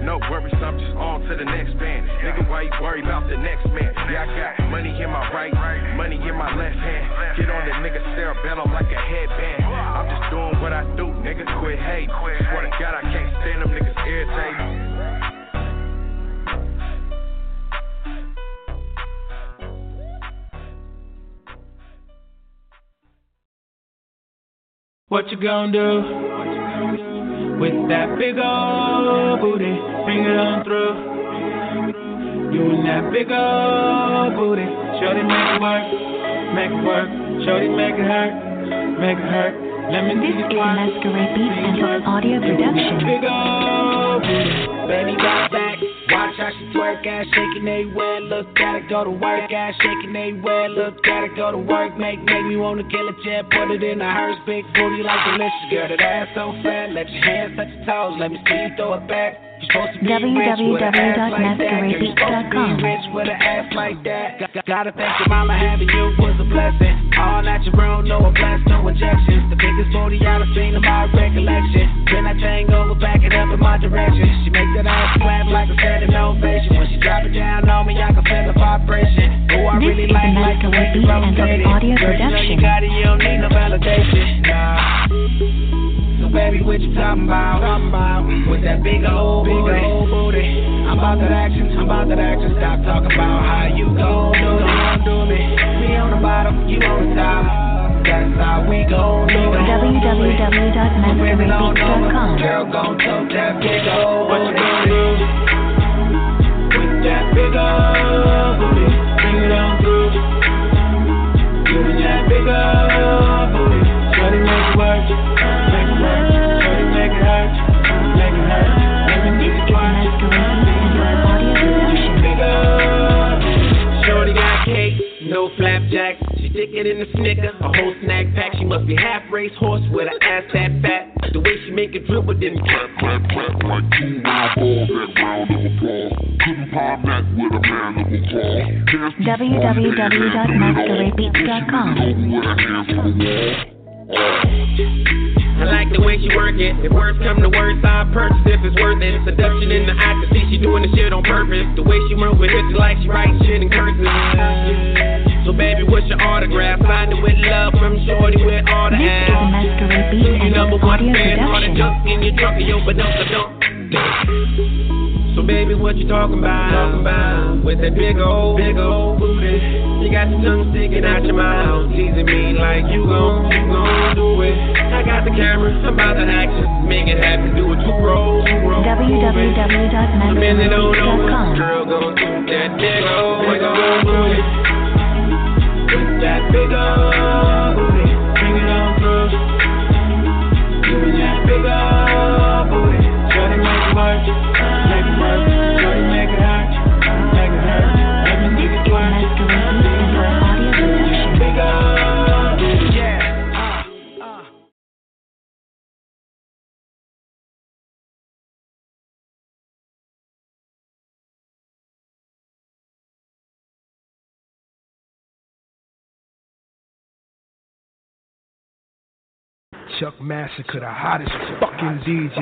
No worries, I'm just on to the next man. Nigga, why you worry about the next man? Yeah, I got money in my right, money in my left hand. Get on the nigga cerebellum like a headband. I'm just doing what I do, niggas quit hate. Swear to God, I can't stand them niggas irritating. What you gonna do with that big ol' booty? Bring it on through. You and that big ol' booty. Shorty make it work, make it work. Shorty make it hurt, make it hurt. Let me do this. This is Masquerade Beats and Audio Production. Big ol' booty, baby got back. Watch how she twerk, ass shaking everywhere. Look at it, go to work, ass shaking everywhere. Look at it, go to work. Make me wanna kill a jet, put it in a hearse. Big booty like delicious, girl. That ass so fat, let your hands touch your toes. Let me see you throw it back. www.masqueradebeats.com with an ass like that. Gotta thank your mama, having you was a blessing. All natural, no implants, no injections. The biggest booty I've seen in my recollection. Then I tango over, back it up in my direction. She make that ass clap like a standing ovation. When she drop it down on me, I can feel the vibration. Oh, I really like the way you rotate it. Girl, you know you got it, you don't need no validation. Nah. So baby, what you talking about? With that big old booty. I'm about that action. Stop talking about how you gon' do me. Me on the bottom, you on the top. That's how we gon' do it. www.masqueradebeats.com. Girl, gon' talk that big old booty. What you gon' do with that big old booty? Bring it on through. You and that big old booty. Shut it, make it work. No flapjack, she stick it in the snicker, a whole snack pack. She must be half racehorse with her ass that fat. The way she make it dribble, then clap, clap, clap like two eyeballs. That round of applause couldn't pop back with a man of applause. www.masqueradebeats.com. I like the way she work it. If words come to words, I purchase if it's worth it. Seduction in the eye, to see she doing the shit on purpose. The way she move it, it's like she writing shit in curses. So baby, what's your autograph? Find it with love from shorty with all the ass. This is Masquerade Beats and Audio Production. All the junk in your trunk and your badunk. So baby, what you talking about? With that big old booty, you got your tongue sticking out your mouth, teasing me like you gon' do it. I got the camera, I'm about to action, make it happen, do a two roll. www.masqueradebeats.com. Girl, gon' do that big old booty. That big old booty, bring it on through. Give me that big old booty. Try to make it work. Try to make it hurt. Let me do it work. Big old booty, yeah. Chuck Massacure, the hottest fucking DJ.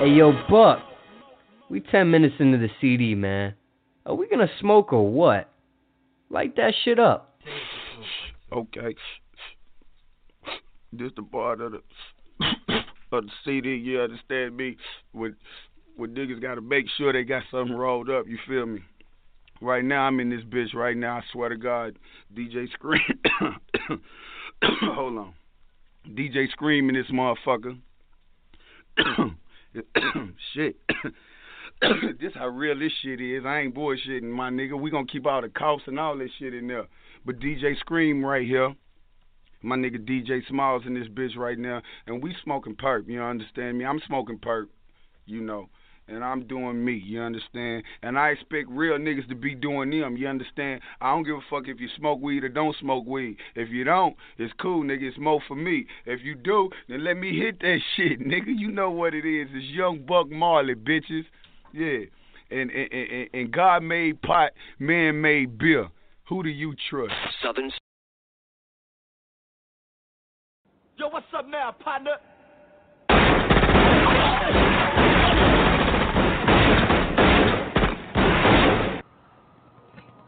Hey, yo, Buck. We 10 minutes into the CD, man. Are we gonna smoke or what? Light that shit up. Okay. This the part of the CD, you understand me? When niggas gotta make sure they got something rolled up, you feel me? Right now, I'm in this bitch right now, I swear to God. DJ Scream. Hold on. DJ Scream in this motherfucker. Shit. This how real this shit is. I ain't bullshitting, my nigga. We gonna keep all the coughs and all this shit in there. But DJ Scream right here. My nigga DJ Smalls in this bitch right now. And we smoking perp, you understand me? I'm smoking perp, you know. And I'm doing me, you understand? And I expect real niggas to be doing them, you understand? I don't give a fuck if you smoke weed or don't smoke weed. If you don't, it's cool, nigga. It's more for me. If you do, then let me hit that shit, nigga. You know what it is. It's Young Buck Marley, bitches. Yeah. And God made pot, man made beer. Who do you trust? Southern. Yo, what's up now, partner?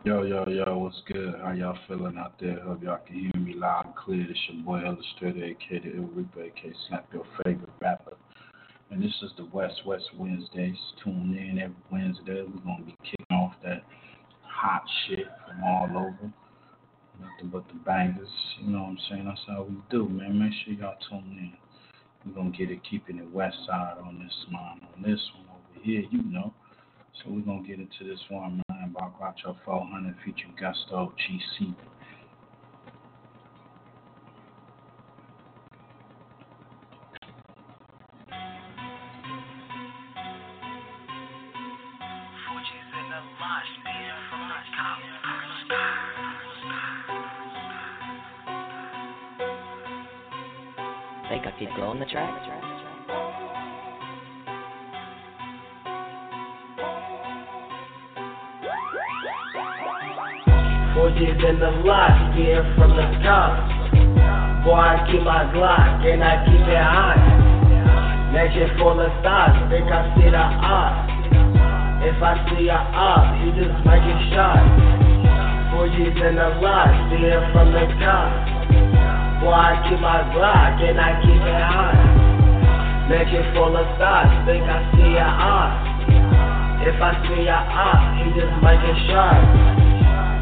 Yo, what's good? How y'all feeling out there? Hope y'all can hear me loud and clear. This your boy, Illustr8, a.k.a. the Ill Reaper, a.k.a. Snap Your Favorite Rapper. And this is the West Wednesdays. Tune in every Wednesday. We're going to be kicking off that hot shit from all over. Nothing but the bangers. You know what I'm saying? That's how we do, man. Make sure y'all tune in. We're going to get it keeping it west side on this line, on this one over here, you know. So we're going to get into this one, man, by Groucho 400 featuring Gusto GC. They got people on the track. Years in the lot, yeah, from the top. Boy, I keep my Glock, and I keep it hot. Mansion full of stars, think I see the odds. If I see a odds, you just might get shot. 4 years in the lot, yeah, from the top. Boy, I keep my Glock, and I keep it hot. Mansion full of stars, think I see a odds. If I see a odds, you just might get shot.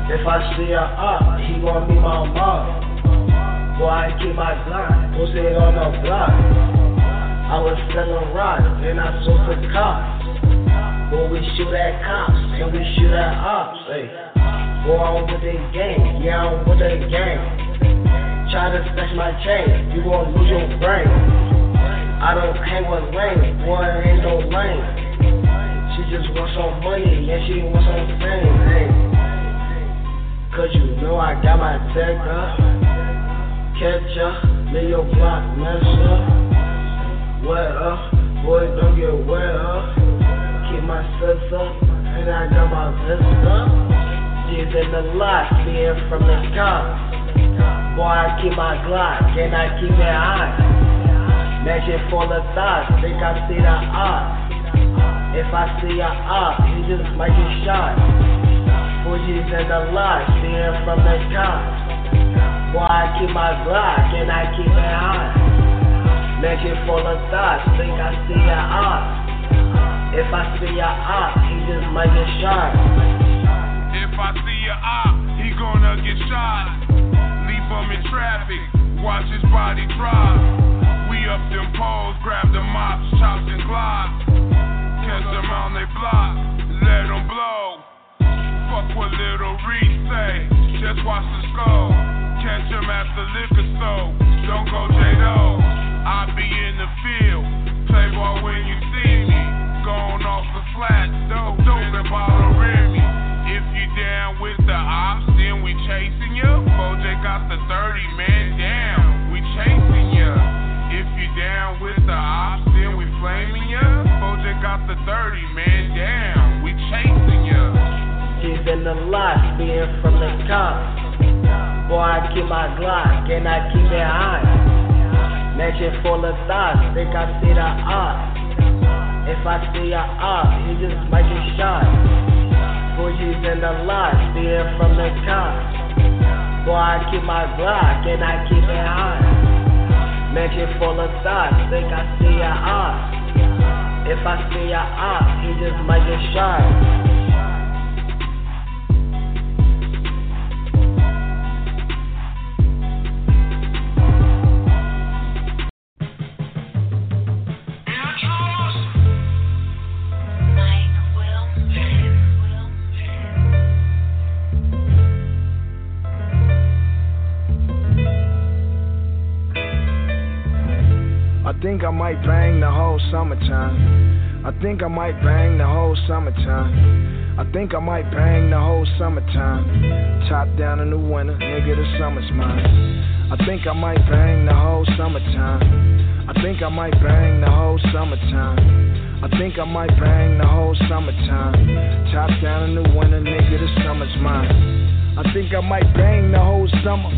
If I see her up, he gon' be my mom. Boy, I keep my Glock, pussy on the block. I was selling rock, then I sold for cops. Boy, we shoot at cops, and we shoot at ops. Hey. Boy, I'm with the gang, yeah, I'm with the gang. Try to snatch my chain, you gon' lose your brain. I don't hang with lame, boy, there ain't no lame. She just wants some money, yeah, she wants some fame, hey. Cause you know I got my tech up. Catch up, lay your block mess up. Wet up, boy don't get wet up. Keep my sets up, and I got my vest up. These in the lot, being from the top. Boy, I keep my Glock, and I keep it hot. Magic full of thoughts, think I see the odds. If I see a odds, you just might get shot. 4 years in the lot, seeing from the top. Boy, I keep my Glock, and I keep it hot. Mansion full of thoughts, think I see a ops. If I see a ops, he just might get shot. If I see a ops, he gonna get shot. Leave him in traffic, watch his body drop. We up them poles, grab the mops, chops and glocks. Catch them on they block, let them blow. Fuck what Little Reed say, just watch the skull. Catch him at the liquor store, don't go J-Do. I be in the field, play ball when you see me. Going off the flat, dope and bottle Remy. If you down with the ops, then we chasing you. Bojack got the 30, man, down, we chasing you. If you down with the ops, then we flaming you. Bojack got the 30, man, down, we chasing you. In the lot, being from the top. Boy, I keep my Glock, and I keep it hot. Mansion full of thoughts, think I see the odds. If I see a odds, he just might get shot. 4 years in the lot, being from the top. Boy, I keep my Glock, and I keep it hot. Mansion full of thoughts, think I see a odds. If I see a odds, he just might get shot. I think I might bang the whole summertime. I think I might bang the whole summertime. I think I might bang the whole summertime. Top down in the winter, nigga, the summer's mine. I think I might bang the whole summertime. I think I might bang the whole summertime. I think I might bang the whole summertime. Top down in the winter, nigga, the summer's mine. I think I might bang the whole summer.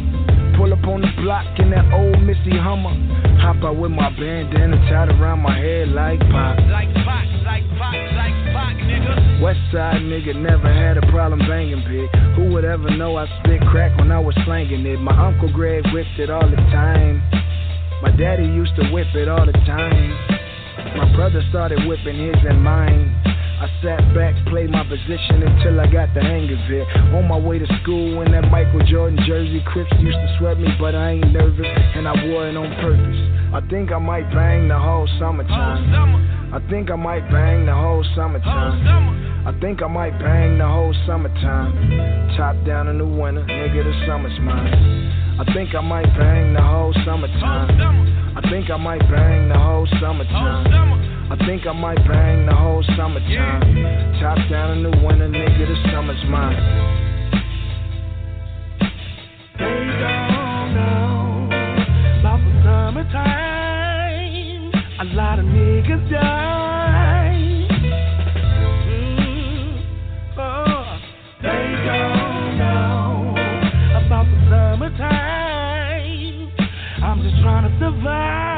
Pull up on the block in that old Missy Hummer. Hop out with my bandana tied around my head like pop. Like pop, like pop, like pop, nigga. Westside nigga never had a problem banging big. Who would ever know I spit crack when I was slanging it? My Uncle Greg whipped it all the time. My daddy used to whip it all the time. My brother started whipping his and mine. I sat back, played my position until I got the hang of it. On my way to school in that Michael Jordan jersey, Crips used to sweat me, but I ain't nervous, and I wore it on purpose. I think I might bang the whole summertime. I think I might bang the whole summertime. I think I might bang the whole summertime. Top down in the winter, nigga, the summer's mine. I think I might bang the whole summertime. I think I might bang the whole summertime. I think I might bang the whole summertime. Top down in the winter, nigga, the summer's mine. Days gone now, about the summertime. A lot of niggas die. Oh, days gone now, about the summertime. I'm just trying to survive.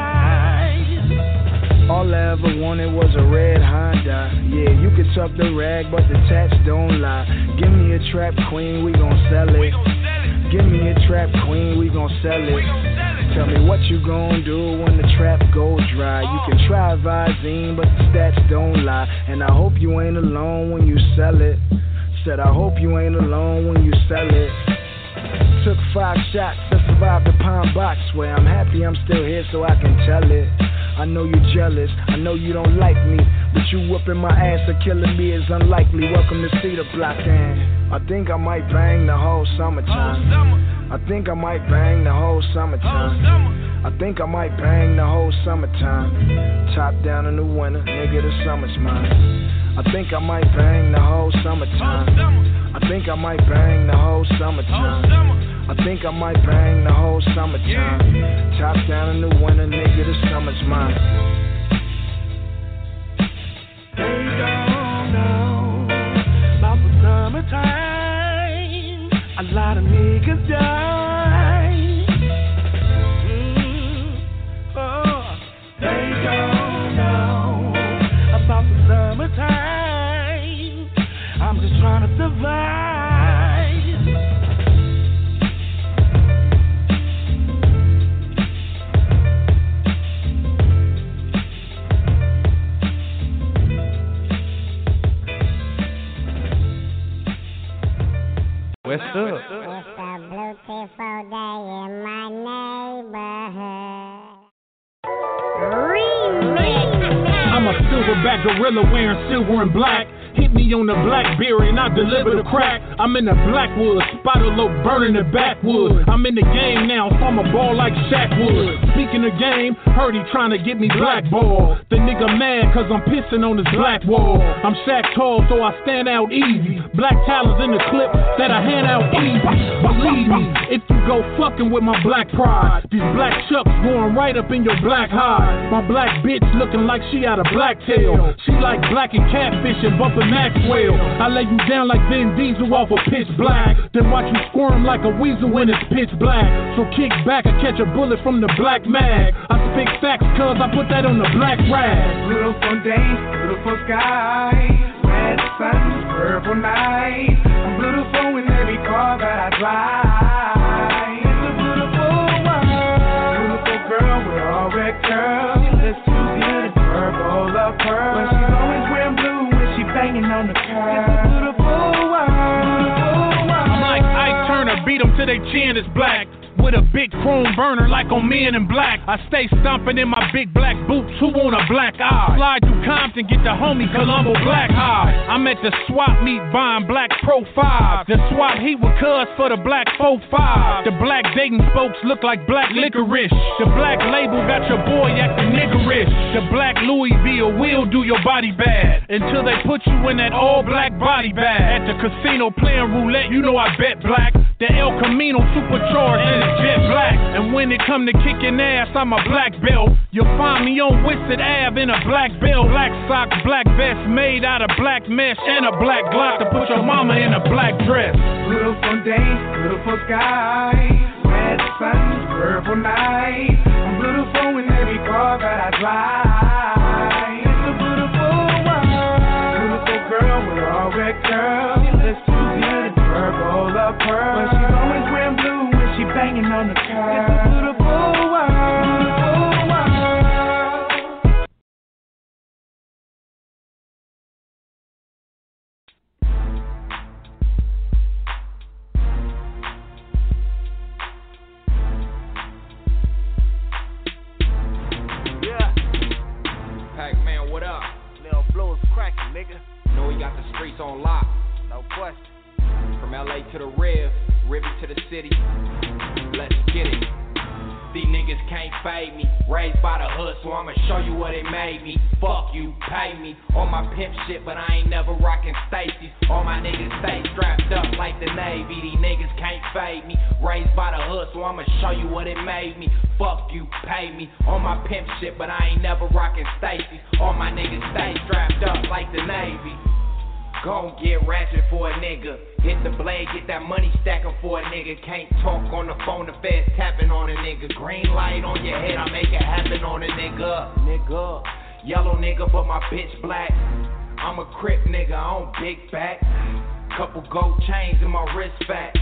All I ever wanted was a red Honda. Yeah, you could tuck the rag, but the tats don't lie. Give me a trap queen, we gon' sell it. Give me a trap queen, we gon' sell it. Tell me what you gon' do when the trap goes dry. You can try Visine, but the stats don't lie. And I hope you ain't alone when you sell it. Said I hope you ain't alone when you sell it. Took 5 shots to survive the pine box. Where I'm happy I'm still here so I can tell it. I know you're jealous, I know you don't like me, but you whooping my ass or killing me is unlikely. Welcome to Cedar Block, and I think I might bang the whole summertime. I think I might bang the whole summertime. I think I might bang the whole summertime. Top down in the winter, nigga, the summer's mine. I think I might bang the whole summertime. I think I might bang the whole summertime. I think I might bang the whole summertime. Yeah. Top down in the winter, nigga, the summer's mine. Days gone now, about the summertime. A lot of niggas die. Oh, days gone now, about the summertime. I'm just trying to survive. What's up? It's a beautiful day in my neighborhood. I'm a silverback gorilla wearing silver and black. Hit me on the Blackberry and I deliver the crack. I'm in the Blackwoods, spotted low burning the backwoods. I'm in the game now, so I'm a ball like Shaq would. Speaking of game, heard he trying to get me blackballed. The nigga mad cause I'm pissing on his black wall. I'm Shaq tall so I stand out easy. Black talents in the clip that I hand out easy. Believe me, if you go fucking with my black pride, these black chucks going right up in your black hide. My black bitch looking like she out of Blacktail. She like black and catfish and bumping Maxwell. I lay you down like Vin Diesel off a pitch black. Then watch you squirm like a weasel when it's pitch black. So kick back and catch a bullet from the black mag. I spit facts cuz I put that on the black rag. Beautiful day, beautiful sky. Red sun, purple night. I'm beautiful in every car that I drive. It's a beautiful world. Beautiful girl, we're all red girls. Let's choose you the purple, love pearl. But she's always wearing blue. Banging on the curb. It's a beautiful world. I'm like Ike Turner, beat them till they chin is black. With a big chrome burner like on Men in Black. I stay stomping in my big black boots. Who want a black eye? Slide through Compton, get the homie Columbo black eye. I'm at the swap meet buying black Pro 5. The swap heat with cuz for the black 4-5. The black Dayton folks look like black licorice. The black label got your boy acting niggerish. The black Louisville will do your body bad until they put you in that all black body bag. At the casino playing roulette, you know I bet black. The El Camino supercharged and it's jet black. And when it come to kicking ass, I'm a black belt. You'll find me on Whitsett Ave in a black bell, black sock, black vest made out of black mesh and a black Glock to put your mama in a black dress. Beautiful day, beautiful sky, red sun, purple night. I'm beautiful in every car that I drive. It's a beautiful world, beautiful girl with a red curl. It's too good, purple or pearl, but she's always wearing blue when she banging on the curb. On lock, no question. From LA to the Rev, Rivy to the city. Let's get it. These niggas can't fade me. Raised by the hood, so I'ma show you what it made me. Fuck you, pay me. On my pimp shit, but I ain't never rockin' Stacy's. All my niggas stay strapped up like the Navy. These niggas can't fade me. Raised by the hood, so I'ma show you what it made me. Fuck you, pay me. On my pimp shit, but I ain't never rockin' Stacy's. All my niggas stay strapped up like the Navy. Gon' get ratchet for a nigga. Hit the blade, get that money stacking for a nigga. Can't talk on the phone, the feds tapping on a nigga. Green light on your head, I make it happen on a nigga. Nigga, yellow nigga, but my bitch black. I'm a Crip nigga, I don't big back. Couple gold chains in my wrist fat.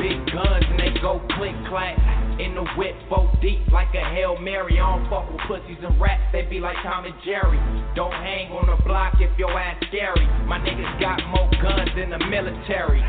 Big guns and they go click clack. In the whip, 4 deep like a Hail Mary. I don't fuck with pussies and rats, they be like Tom and Jerry. Don't hang on the block if your ass scary. My niggas got more guns than the military.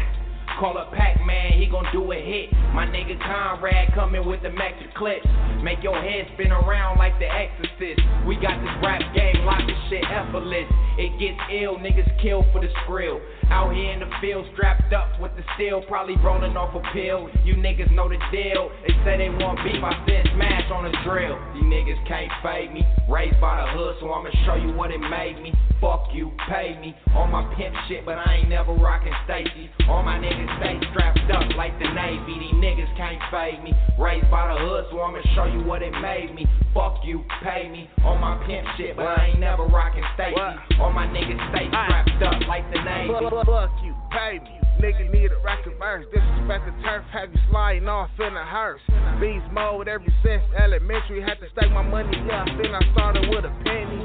Call up Pac-Man, he gon' do a hit. My nigga Conrad coming with the max clips. Make your head spin around like The Exorcist. We got this rap game locked, this shit effortless. It gets ill, niggas kill for the skrill. Out here in the field, strapped up with the steel. Probably rolling off a pill, you niggas know the deal. They say they want beef, I said smash on a drill. These niggas can't fade me. Raised by the hood, so I'ma show you what it made me. Fuck you, pay me. On my pimp shit, but I ain't never rockin' Stacy. All my niggas stay strapped up like the Navy. These niggas can't fade me. Raised by the hood, so I'ma show you what it made me. Fuck you, pay me. On my pimp shit, but I ain't never rockin' Stacy. All my niggas stay strapped up like the Navy. Fuck you, pay me. Nigga need a record verse. Disrespect the turf, have you sliding off in a hearse. Beast mode ever since elementary. Had to stack my money up, then I started with a penny.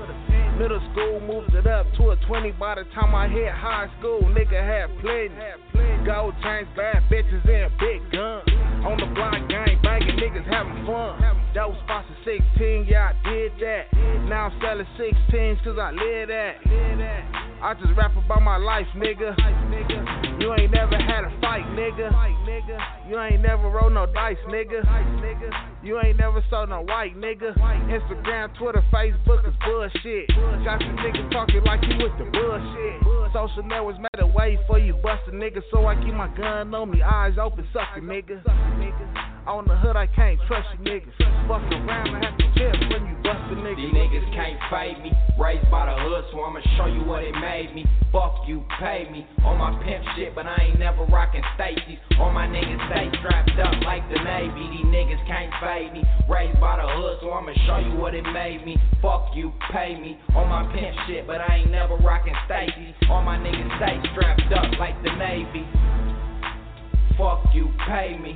Middle school moved it up to a 20. By the time I hit high school, nigga had plenty. Gold chains, bad bitches, and big guns. On the block, gang banging, niggas having fun. That was spots of 16, yeah, I did that. Now I'm selling 16s, cause I live that. I just rap about my life, nigga. You ain't never had a fight, nigga. You ain't never rolled no dice, nigga. You ain't never sold no white, nigga. Instagram, Twitter, Facebook is bullshit. Got some niggas talking like you with the bullshit. Social networks made a way for you bustin' niggas, so I keep my gun on me, eyes open, suckin' niggas. On the hood, I can't trust you niggas. Fuck around, I have to tip when you bustin' niggas. These niggas can't fade me. Raised by the hood, so I'ma show you what it made me. Fuck you, pay me. On my pimp shit, but I ain't never rockin' Stacy's. All my niggas stay strapped up like the Navy. These niggas can't fade me. Raised by the hood, so I'ma show you what it made me. Fuck you, pay me. On my pimp shit, but I ain't never rockin' Stacy's. All my niggas stay strapped up like the Navy. Fuck you, pay me.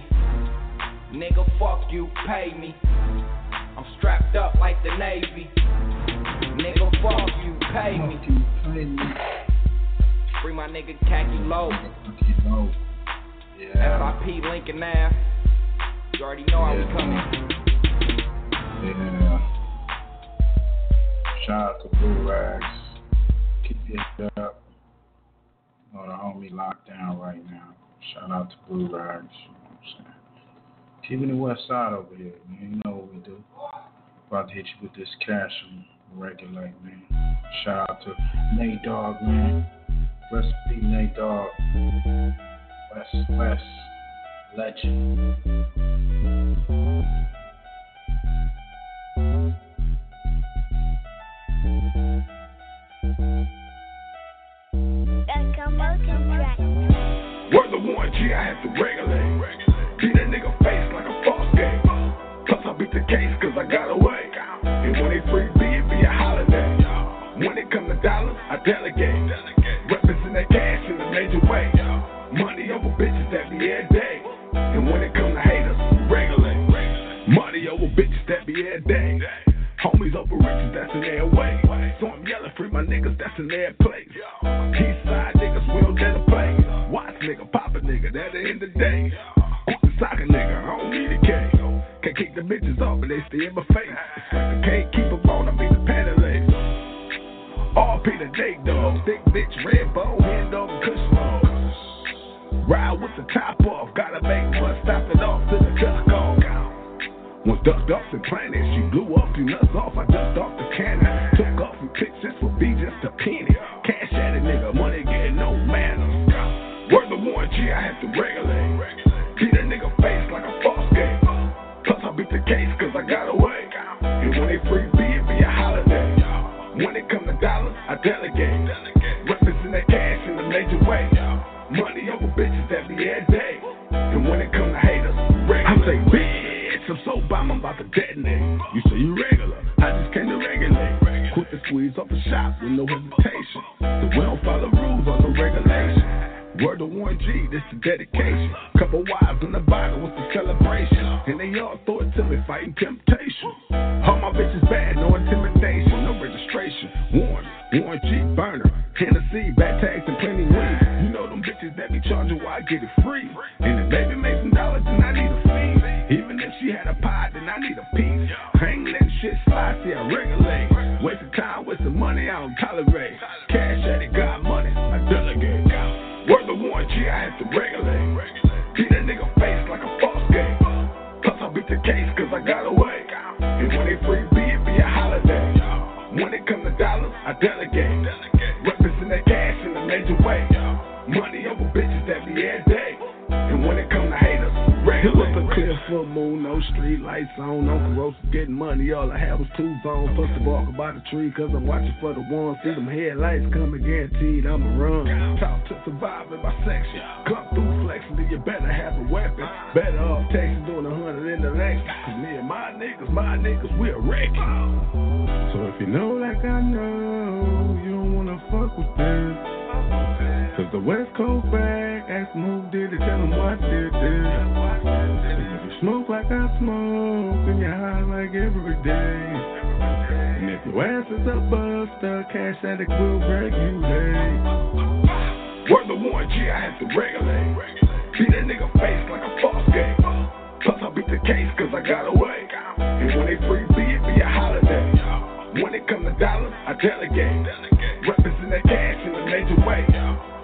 Nigga, fuck you, pay me. I'm strapped up like the Navy. Nigga, fuck you, pay me. Free my nigga Khaki Low. Yeah. FIP Lincoln now. You already know I was coming. Yeah. Shout out to Blue Rags. Keep it up. On the homie lockdown right now. Shout out to Blue Rags. You know what I'm saying? Even the west side over here, man, you know what we do. About to hit you with this cash and regulate, man. Shout out to Nate Dogg, man. Rest in peace, Nate Dogg. West legend. We're the one G I have to regulate. Treat that nigga face like a false game. Plus I beat the case cause I got away. And when they free, it be a holiday. When it come to dollars, I delegate. Representing that cash in a major way. Money over bitches that be every day. And when it come to haters, regulate. Money over bitches that be every day. Homies over riches, that's in their way. So I'm yelling free my niggas, that's in their place. East side niggas, we don't get a play. Watch nigga, pop a nigga, that the end of the day. Sock a nigga, I don't need a cake. Can't kick the bitches off, but they stay in my face. I can't keep them on, I make the panty legs. RP the Jake dog, thick bitch, red bow, hand over cush dog. Ride with the top off, gotta make one, stop it off till the cuss gone. Once ducked off the planet, she blew off, she nuts off, I ducked off the cannon. Took off and picked, this would be just a penny. Cash at a nigga, money getting no manners. Worth the warranty, I had to regulate. Keep that nigga face like a false game. Plus I beat the case cause I got away. And when they free B, it be a holiday. When it come to dollars, I delegate. Representing that cash in a major way. Money over bitches that be every day. And when it come to haters, I say bitch, I'm so bomb, I'm about to detonate. You say you regular, I just came to regulate. Quick to squeeze off the shop with no hesitation. So we don't follow rules on the regulation. Word to 1G, this is dedication. Couple wives in the bottle with the celebration. And they all throw it to me, fighting temptation. All my bitches bad, no intimidation, no registration. Warren G, burner, Tennessee, bad tags and plenty weed. You know them bitches that be charging while I get it free. And if baby makes some dollars, then I need a fee. Even if she had a pie, then I need a piece. Hang that shit slide, see I regulate. Wasting time, wasting money, I don't tolerate. Cash at it, got money, I delegate. Word to 1G, I have to regulate. Beat that nigga face like a false game. Plus I beat the case cause I got away. And when they free B, it be a holiday. When it come to dollars, I delegate. Representing that cash in a major way. Money over bitches that be every day. And when it come to haters, regulate. It was a clear full moon, no street lights on. No corrosive getting money, all I had was two bones. Plus to walk by the tree, cause I'm watching for the ones. See them headlights coming, guaranteed I'ma run. Talk to survive in my section. Come through flexing, then you better have a weapon. Better off Texas doing 100 in the next. Cause me and my niggas, we a wreck. So if you know like I know, you don't wanna fuck with them. Cause the West Coast bag, ask them who did it, tell them what did this. If you smoke like I smoke, then you high like every day. And if your ass is a buster, cash addict will break you late. Word to 1G, I have to regulate. Beat that nigga face like a false game. Plus I beat the case cause I got away. And when they free B, it be a holiday. When it come to dollars, I delegate. Representing that cash in a major way.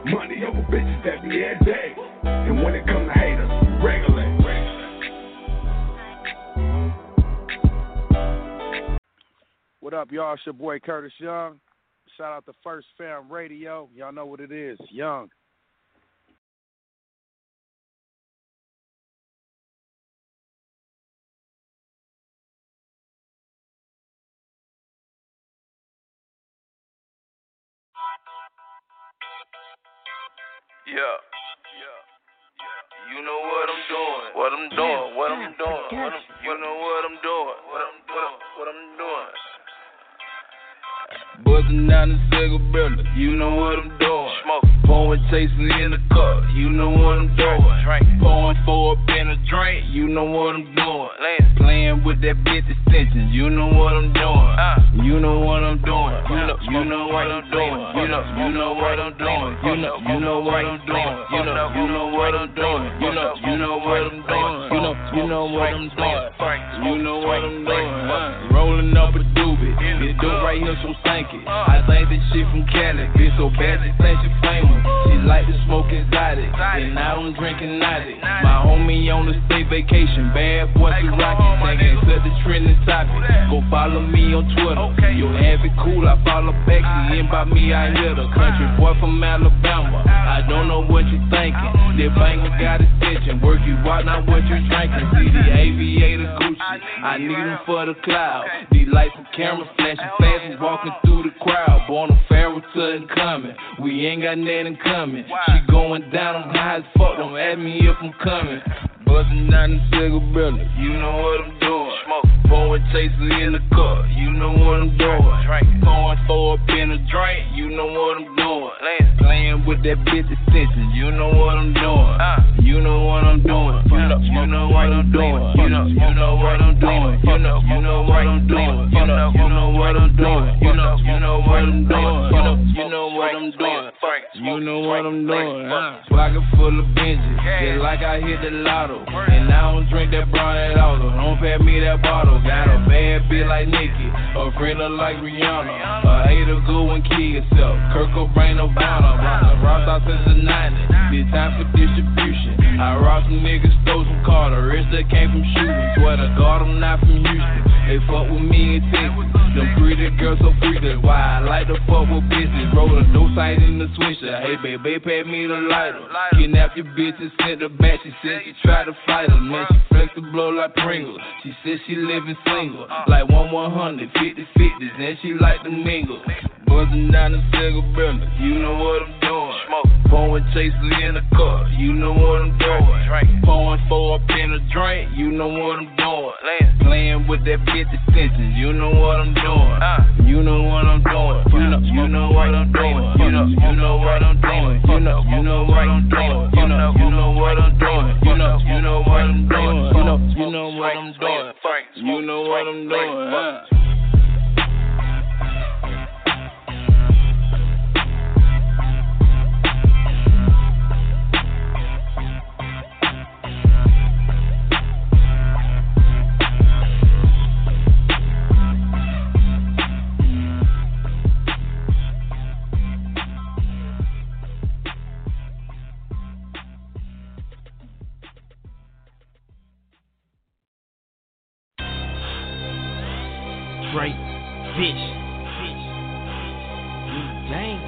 Money over bitches that be every day. And when it come to haters, regulate. What up, y'all? It's your boy Curtis Young. Shout out to 1STFAM Radio. Y'all know what it is. Young. Yeah. You know what I'm doing. You know what I'm doing. Buzzing down the cigarette, you know what I'm doing. Smoking, pouring, chasing in the cup, you know what I'm doing. Drink, pouring for a bin of drink, you know what I'm doing. Lance, playing with that bitch extension, you know what I'm doing. You know what I'm doing. You know what I'm doing. You know what I'm doing. You know what I'm doing. You know what I'm doing. You know what I'm doing. You know what I'm doing. You know what I'm doing. Rolling up a doobie. This dope right here so stanky. I think this shit from Cali. Bitch so bad she think she famous. She like to smoke exotic, and I don't drink and not it. My homie on the state vacation. Bad boy she rockin'. Thinking set the trending topic. Go follow me on Twitter. Okay. Yo, every cool, I follow back. She in by me, I hit her. Country boy from Alabama. I don't know what you thinking. That banger got a stitchin'. Work you out, not what you drinking. See the aviator Gucci. I need them for the cloud. These lights and cameras flashing fast and walking through the crowd. Born a pharaoh to incoming. We ain't got nothing coming. She going down, I'm high as fuck. Don't ask me if I'm coming. Buzzing down the cigarette. You know what I'm doing. Smoke. Pour it tasty in the cup, you know what I'm doing. Going for up in a drink, you know what I'm doing. Playing with that bitch extension, you know what I'm doing. You know what I'm doing. You know what I'm doing. You know what I'm doing. You know what I'm doing. You know what I'm doing. You know what I'm doing. You know what I'm doing. You know what I'm doing. Pocket full of binges, just like I hit the lotto. And I don't drink that brown at all. Don't pass me that bottle. Got a bad bitch like Nicki, a griller like Rihanna, a hater good one kid yourself. Kirk Cobain Obama, Ross out since the 90s. This time for distribution. I robbed some niggas, stole some cars. The rest that came from shooting. Swear to God, I'm not from Houston. They fuck with me in Texas. Them pretty girls so free, that's why I like to fuck with bitches. Roll a dope sight in the swisher. Hey, baby, pass me the lighter. Kidnapped your bitch and sent her back. She said she tried to fight her. Man, she flexed the blow like Pringle. She said she living single, like 1/100, 50/50s, and she like to mingle. Buzzing down the single building, you know what I'm doing. Pouring chaser in the cup, you know what I'm doing. Pouring four up in a drink, you know what I'm doing. Playing with that bitch extension, you know what I'm doing. You know what I'm doing. You know what I'm doing. You know what I'm doing. You know what I'm doing. You know what I'm doing. You know what I'm doing. You know what I'm doing. You know what I'm doing. Right, bitch. You dang.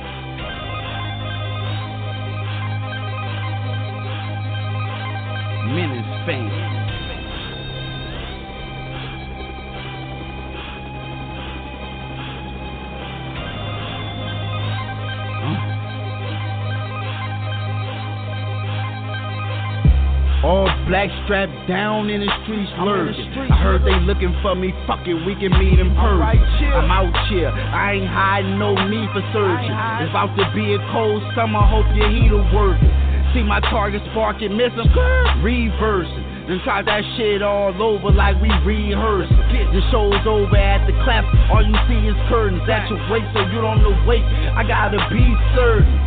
Men in Spain. All black strapped down in the streets lurking. I heard they looking for me, fuck it, we can meet in person. I'm out here, I ain't hiding, no need for surgery. It's about to be a cold summer, hope your heater working. See my target sparking, miss them, reversing. Then try that shit all over like we rehearsing. The show's over at the clap, all you see is curtains at your waist, so you don't know wait. I gotta be certain.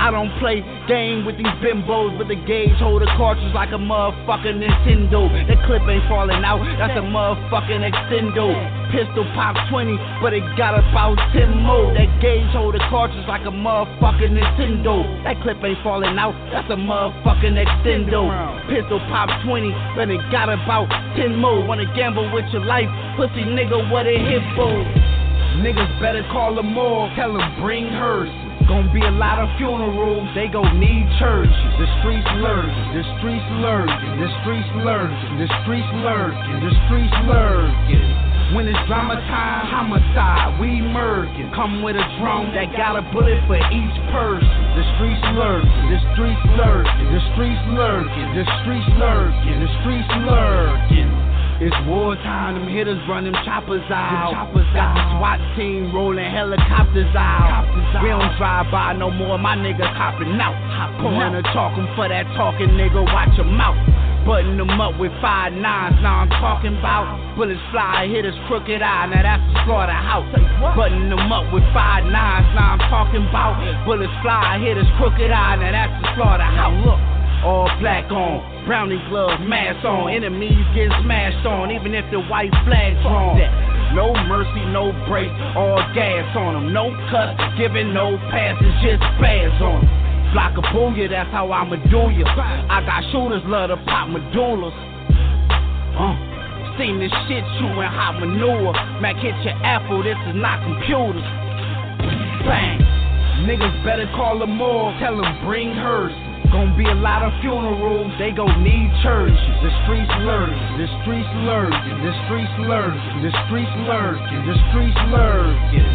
I don't play game with these bimbos, but the gauge hold a cartridge like a motherfucking Nintendo. That clip ain't falling out, that's a motherfucking extendo. Pistol pop 20, but it got about 10 more. That gauge hold a cartridge like a motherfucking Nintendo. That clip ain't falling out, that's a motherfucking extendo. Pistol pop 20, but it got about 10 more. Wanna gamble with your life, pussy nigga, what a hippo. Niggas better call them all, tell them bring hers. Gonna be a lot of funerals, they gon' need churches. The streets lurking, the streets lurking, the streets lurking, the streets lurking, the streets lurking. When it's drama time, homicide, we murking. Come with a drone that got a bullet for each person. The streets lurking, the streets lurking, the streets lurking, the streets lurking, the streets lurking. It's wartime, them hitters run them choppers out. Got the SWAT team rolling helicopters out. We don't drive by no more, my nigga copping out. Going to talk him for that talking nigga, watch him out. Button them up with 5.9s, now I'm talking about. Bullets fly, hit his crooked eye, now that's the slaughterhouse. Button them up with 5.9s, now I'm talking about. Bullets fly, hit his crooked eye, now that's the slaughterhouse. Look. All black on, brownie gloves, mask on. Enemies get smashed on, even if the white flag's on. No mercy, no break, all gas on them. No cuts, giving no passes, just pass on them. Block a booyah, that's how I'ma do ya. I got shooters, love to pop medullas. Seen this shit chewing hot manure. Mac hit your apple, this is not computers. Bang. Niggas better call them all, tell them bring hers. Gonna be a lot of funerals, they gon' need churches. The streets lurking, the streets lurking, the streets lurking, the streets lurking, the streets lurking.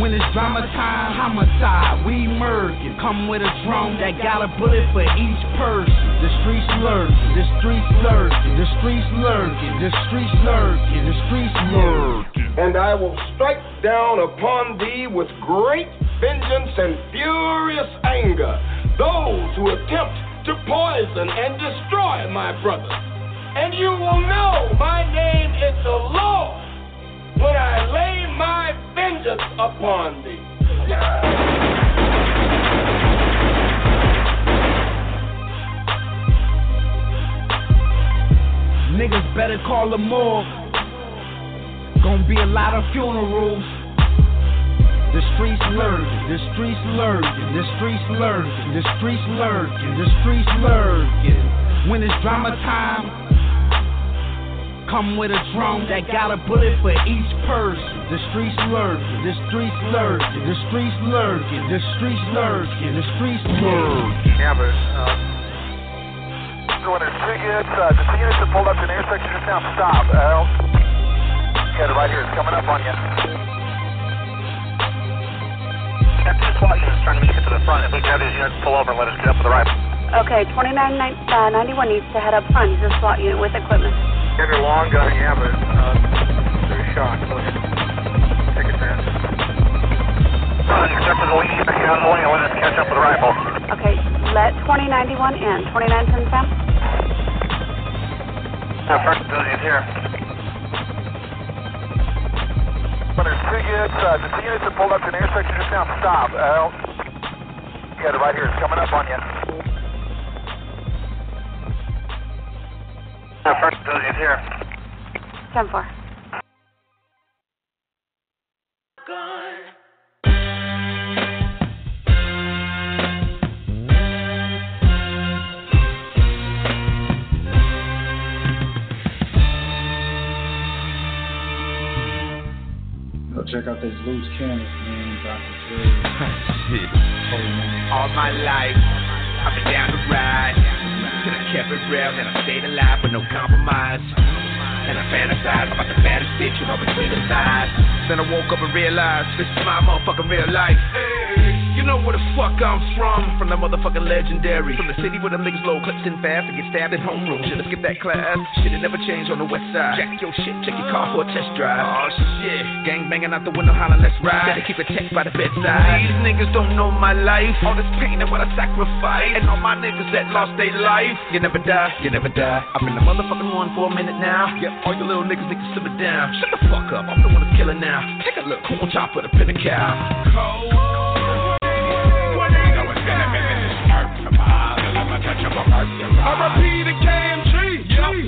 When it's drama time, homicide, we murkin'. Come with a drum that got a bullet for each person. The streets lurkin', the streets lurkin', the streets lurkin', the streets lurkin', the streets lurkin'. And I will strike down upon thee with great vengeance and furious anger those who attempt to poison and destroy my brothers. And you will know my name is the Lord when I lay my vengeance upon thee. Niggas better call the morgue. Gonna be a lot of funerals. The streets lurkin', the streets lurkin', the streets lurkin', the streets lurkin', the streets lurkin'. When it's drama time, come with a drum that got a bullet for each person. The streets lurkin', the streets lurkin', the streets lurkin', the streets lurkin', the streets lurkin'. Yeah, but going to the tickets to pull up to the intersection just now. Stop, Al. Head right here, it's coming up on you. Captain SWAT unit's trying to make it to the front. If we can have these units pull over and let us get up with the rifle. Okay, 2991 needs to head up front. He's a SWAT unit with equipment. Get her long gun, yeah, but through shock. Go ahead. Take it fast. Accept the lead. Get out of the way and let us catch up with the rifle. Okay, let 2091 in. 2910 Sam? The first building is here. The two units have pulled up to an intersection just now. Stop, Al. Yeah, the right here is coming up on you. The first building is here. 10-4. Check out those loose cannons, man. Dr. Dre. Shit. All my life, I've been down the ride. And I kept it real, and I stayed alive with no compromise. And I fantasized about the baddest bitch who ever criticized. Then I woke up and realized this is my motherfucking real life. You know where the fuck I'm from the motherfucking legendary. From the city where them niggas load clips in fast and get stabbed in homeroom. Should've skipped that class, shit'd never changed on the west side. Jack your shit, check your car for a test drive. Oh shit, gang banging out the window hollering, let's ride. Better keep a check by the bedside. These niggas don't know my life, all this pain and what I sacrificed. And all my niggas that lost their life. You never die, you never die. I've been the motherfucking one for a minute now. Yeah, all you little niggas need to simmer down. Shut the fuck up, I'm the one that's killing now. Take a look, who on top of the pinnacle? Cold. I repeat it, KMG.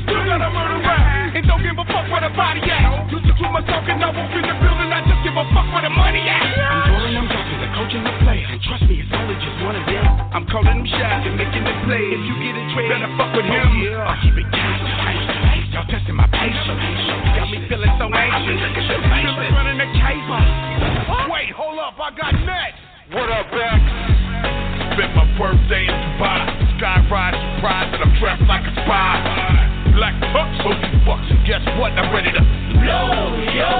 You gotta murder rap. And don't give a fuck where the body at. Used to keep my talk and I walk in the building. I just give a fuck where the money at. I'm rolling them doctors, I'm coaching the players. And trust me, it's only just one of them. I'm calling them shots and making them play. If you get it trade, better fuck with him. I keep it casual. Y'all testing my patience. Got me feeling so anxious. Still running the cable. Wait, hold up, I got next. What up, Beck? Spent my birthday in Dubai. Skyride, surprise, and I'm dressed like a spy. Black Tuck, so you fucks, and guess what? I'm ready to blow, yo,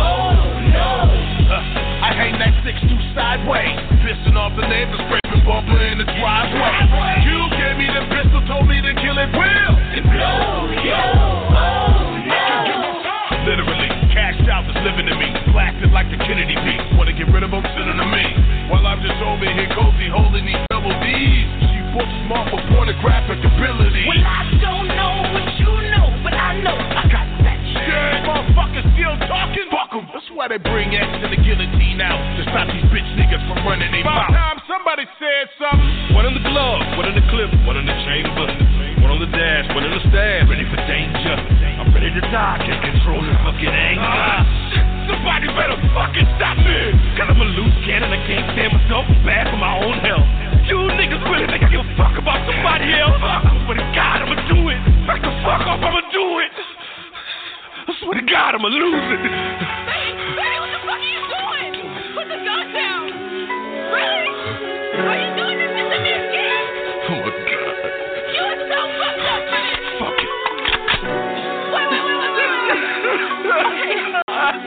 oh, no. I hang that 6-2 sideways, pissing off the neighbors, scraping bumper in the driveway. You gave me the pistol, told me to kill it real. And blow, yo, oh, no. Literally, cashed out was living to me, blasted like the Kennedy beat. Wanna get rid of them, send them to me. While I'm just over here, cozy, holding these double D's. Book smart with pornographic ability. Well, I don't know what you know, but I know I got that shit. Yeah, motherfuckers still talking. Fuck them. That's why they bring X to the guillotine out to stop these bitch niggas from running their mouth. By the time somebody said something, one in the glove, one in the clip, one in the chamber, one on the dash, one in the stab. Ready for danger. I'm ready to die. Can't control the fucking anger. Somebody better fucking stop me. Cause I'm a loose cannon. I can't stand myself. I'm bad for my own health. You niggas really think I give a fuck about somebody else? I swear to God, I'ma do it. Back the fuck off, I'ma do it. I swear to God, I'ma lose it. Baby, what the fuck are you doing? Put the gun down. Really? Are you doing this shit to me again? Oh my God. You are so fucked up, man. Fuck it. Wait. Okay.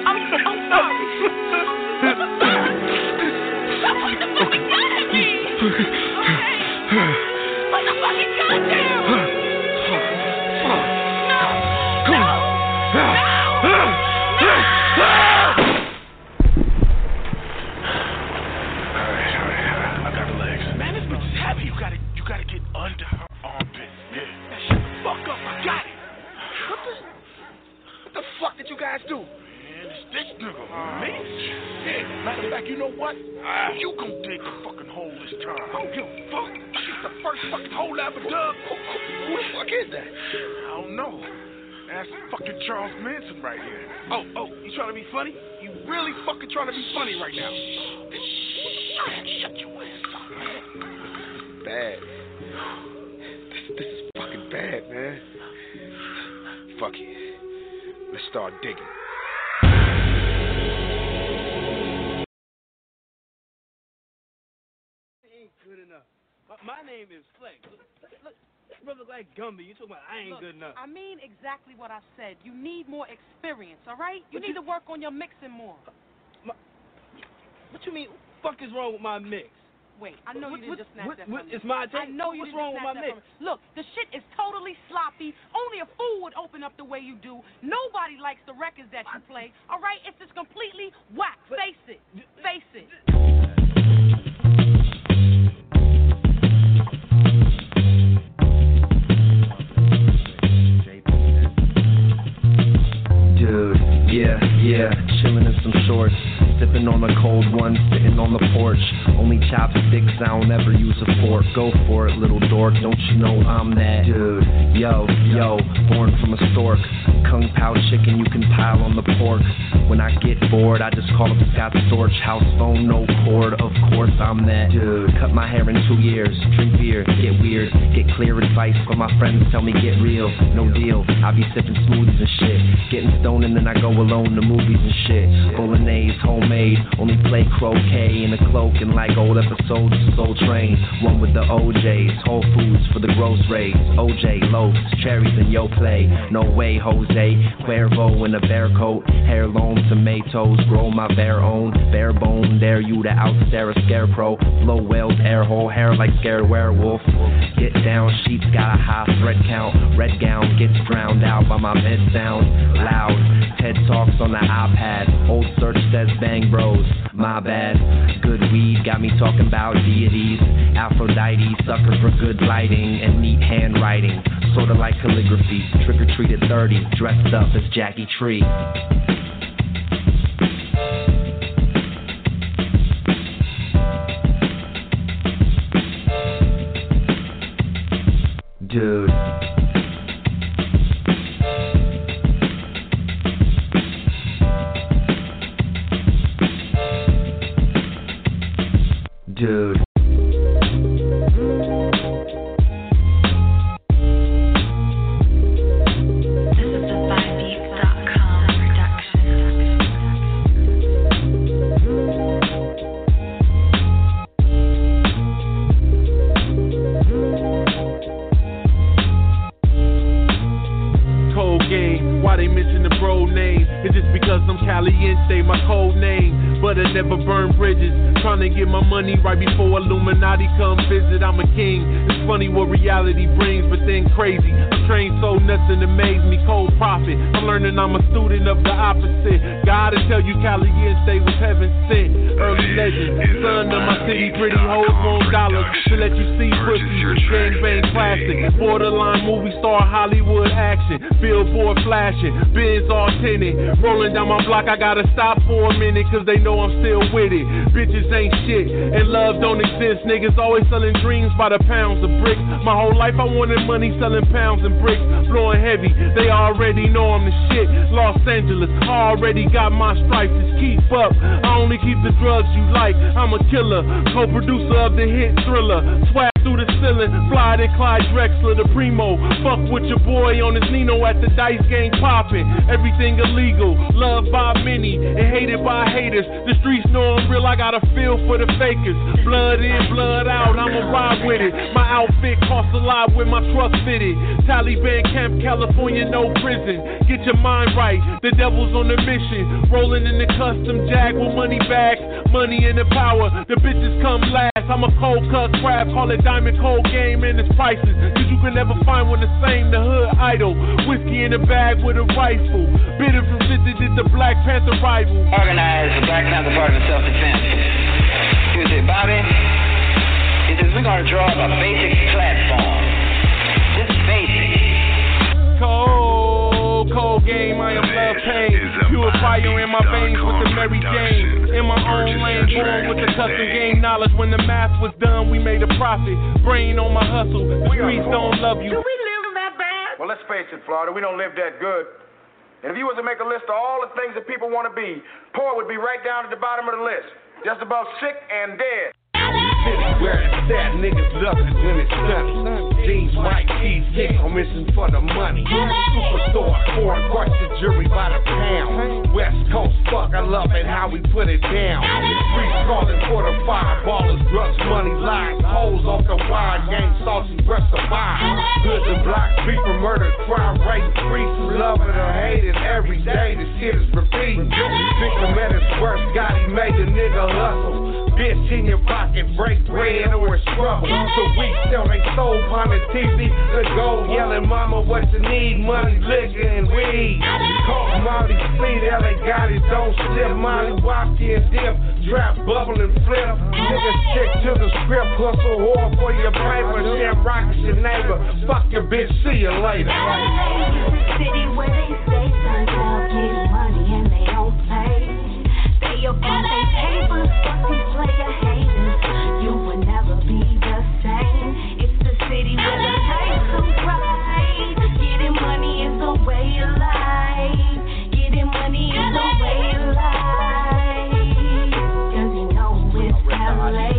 I'm sorry. know what? You gon' dig the fucking hole this time. I don't give a fuck. It's the first fucking hole I ever dug. Who the fuck is that? I don't know. That's fucking Charles Manson right here. Oh, you trying to be funny? You really fucking trying to be funny right now? Shut your ass up, man. Bad. This is fucking bad, man. Fuck it. Let's start digging. Ain't good enough. My name is Flex. Look, brother, like Gumby, you talking about I ain't good enough. I mean exactly what I said. You need more experience, all right? You need to work on your mixing more. What you mean? What the fuck is wrong with my mix? Wait, I know you didn't just snap that from me. It's my take. I know you didn't snap that from me. Look, the shit is totally sloppy. Only a fool would open up the way you do. Nobody likes the records that you play. All right, it's just completely whack. Face it. Face it. Dude, yeah, chilling in some shorts. Sipping on a cold one, sitting on the porch. Only chopsticks, I don't ever use a fork. Go for it, little dork, don't you know I'm that dude? Yo, born from a stork. Kung Pao chicken, you can pile on the pork. When I get bored, I just call up Scott Storch. House phone, no cord, of course I'm that dude. Cut my hair in 2 years, drink beer, get weird. Get clear advice from my friends, tell me get real. No deal, I be sipping smoothies and shit. Getting stoned and then I go alone to movies and shit. Bolognese, homemade. Only play croquet in a cloak and like old episodes of Soul Train. One with the OJs, Whole Foods for the gross raids. OJ, loaves, cherries, and yo play. No way, Jose, Cuervo in a bear coat. Hair long tomatoes, grow my bare own. Bare bone, dare you to outstare a scarecrow. Blow whales, air hole, hair like scared werewolf. Get down, sheep's got a high thread count. Red gown gets drowned out by my bed sound. Loud, TED Talks on the iPad. Old search says bang. Bros, my bad. Good weed got me talking about deities. Aphrodite, sucker for good lighting and neat handwriting. Sorta like calligraphy. Trick or treat at 30, dressed up as Jackie Tree. Dude. Dude. Right before Illuminati come visit, I'm a king. It's funny what reality brings, but then crazy. I'm trained so nothing amazed me. Cold prophet. I'm learning I'm a student of the opposite. Gotta tell you, Cali State was heaven sent. Early legend, son of my city, pretty hoes on dollars to let you see pussy. Gangbang classic, borderline movie star, Hollywood action. Billboard flashing, Benz all tinted. Rolling down my block, I gotta stop for a minute, cause they know I'm still with it. Bitches ain't shit, and love don't exist. Niggas always selling dreams by the pounds of bricks. My whole life I wanted money selling pounds and bricks. Blowing heavy, they already know I'm the shit. Los Angeles, already got my stripes, just keep up. I only keep the drugs you like, I'm a killer. Co-producer of the hit Thriller. Swag through the ceiling, fly to Clyde Drexler, the primo. Fuck with your boy on his Nino at the dice game popping. Everything illegal, loved by many and hated by haters. The streets know I'm real, I got a feel for the fakers. Blood in, blood out, I'ma ride with it. My outfit costs a lot with my trust fitted. Taliban camp, California, no prison. Get your mind right, the devil's on a mission. Rolling in the custom jag with money bags, money and the power. The bitches come last, I'm a cold cut crab. Call it diamond cold game and its prices, cause you can never find one the same. The hood idol, whiskey in a bag with a rifle. Bitter from shit that did the Black Panther rival. Organized the Black Panther Party of self-defense. He was it, Bobby? He says, we're gonna draw up a basic platform. Just basic. Cold game, I am love pain. Pure fire in my veins with the Mary Jane. In my own lane, born with the custom game knowledge. When the math was done, we made a profit. Brain on my hustle. The streets don't love you. Do we live that bad? Well, let's face it, Florida, we don't live that good. And if you was to make a list of all the things that people want to be, poor would be right down at the bottom of the list. Just about sick and dead. Where it's at, niggas love it when it's done. Jeans, white tees, hits, I'm missing for the money. Superstore, foreign parts of jewelry by the pound. West Coast, fuck, I love it how we put it down. The streets calling for the fireballers, drugs, money, lies, holes off the wire, gang, saucy, breath of mine. Goods and blocks, beat for murder, crime, rape, streets, love it or hate it. Every day this shit is repeating. Victim at his worst, God, he made the nigga hustle. Bitch in your pocket, break bread or it's trouble. So we sell they soul, on the TV. The gold yelling, mama, what you need? Money, liquor, and weed. Caught Molly, speed, LA got it, don't slip. Molly, wapty and dip, trap, bubble, and flip. Niggas stick to the script, hustle hard for your paper. Sham rock is your neighbor. Fuck your bitch, see you later. City where they say sons out getting money and they don't pay. They up on their papers, fuck these player haters. You will never be the same. It's the city where the life comes right. Getting money is the way of life. Getting money is the way of life. Cause you know it's LA. LA.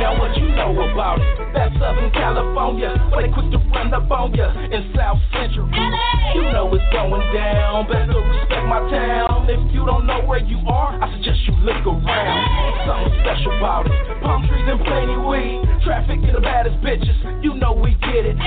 Now what you know about it? That's Southern California, but they quick to run up on ya in South Central. You know it's going down, better respect my town. If you don't know where you are, I suggest you look around. Something special about it, palm trees and plenty weed. Traffic to the baddest bitches, you know we get it.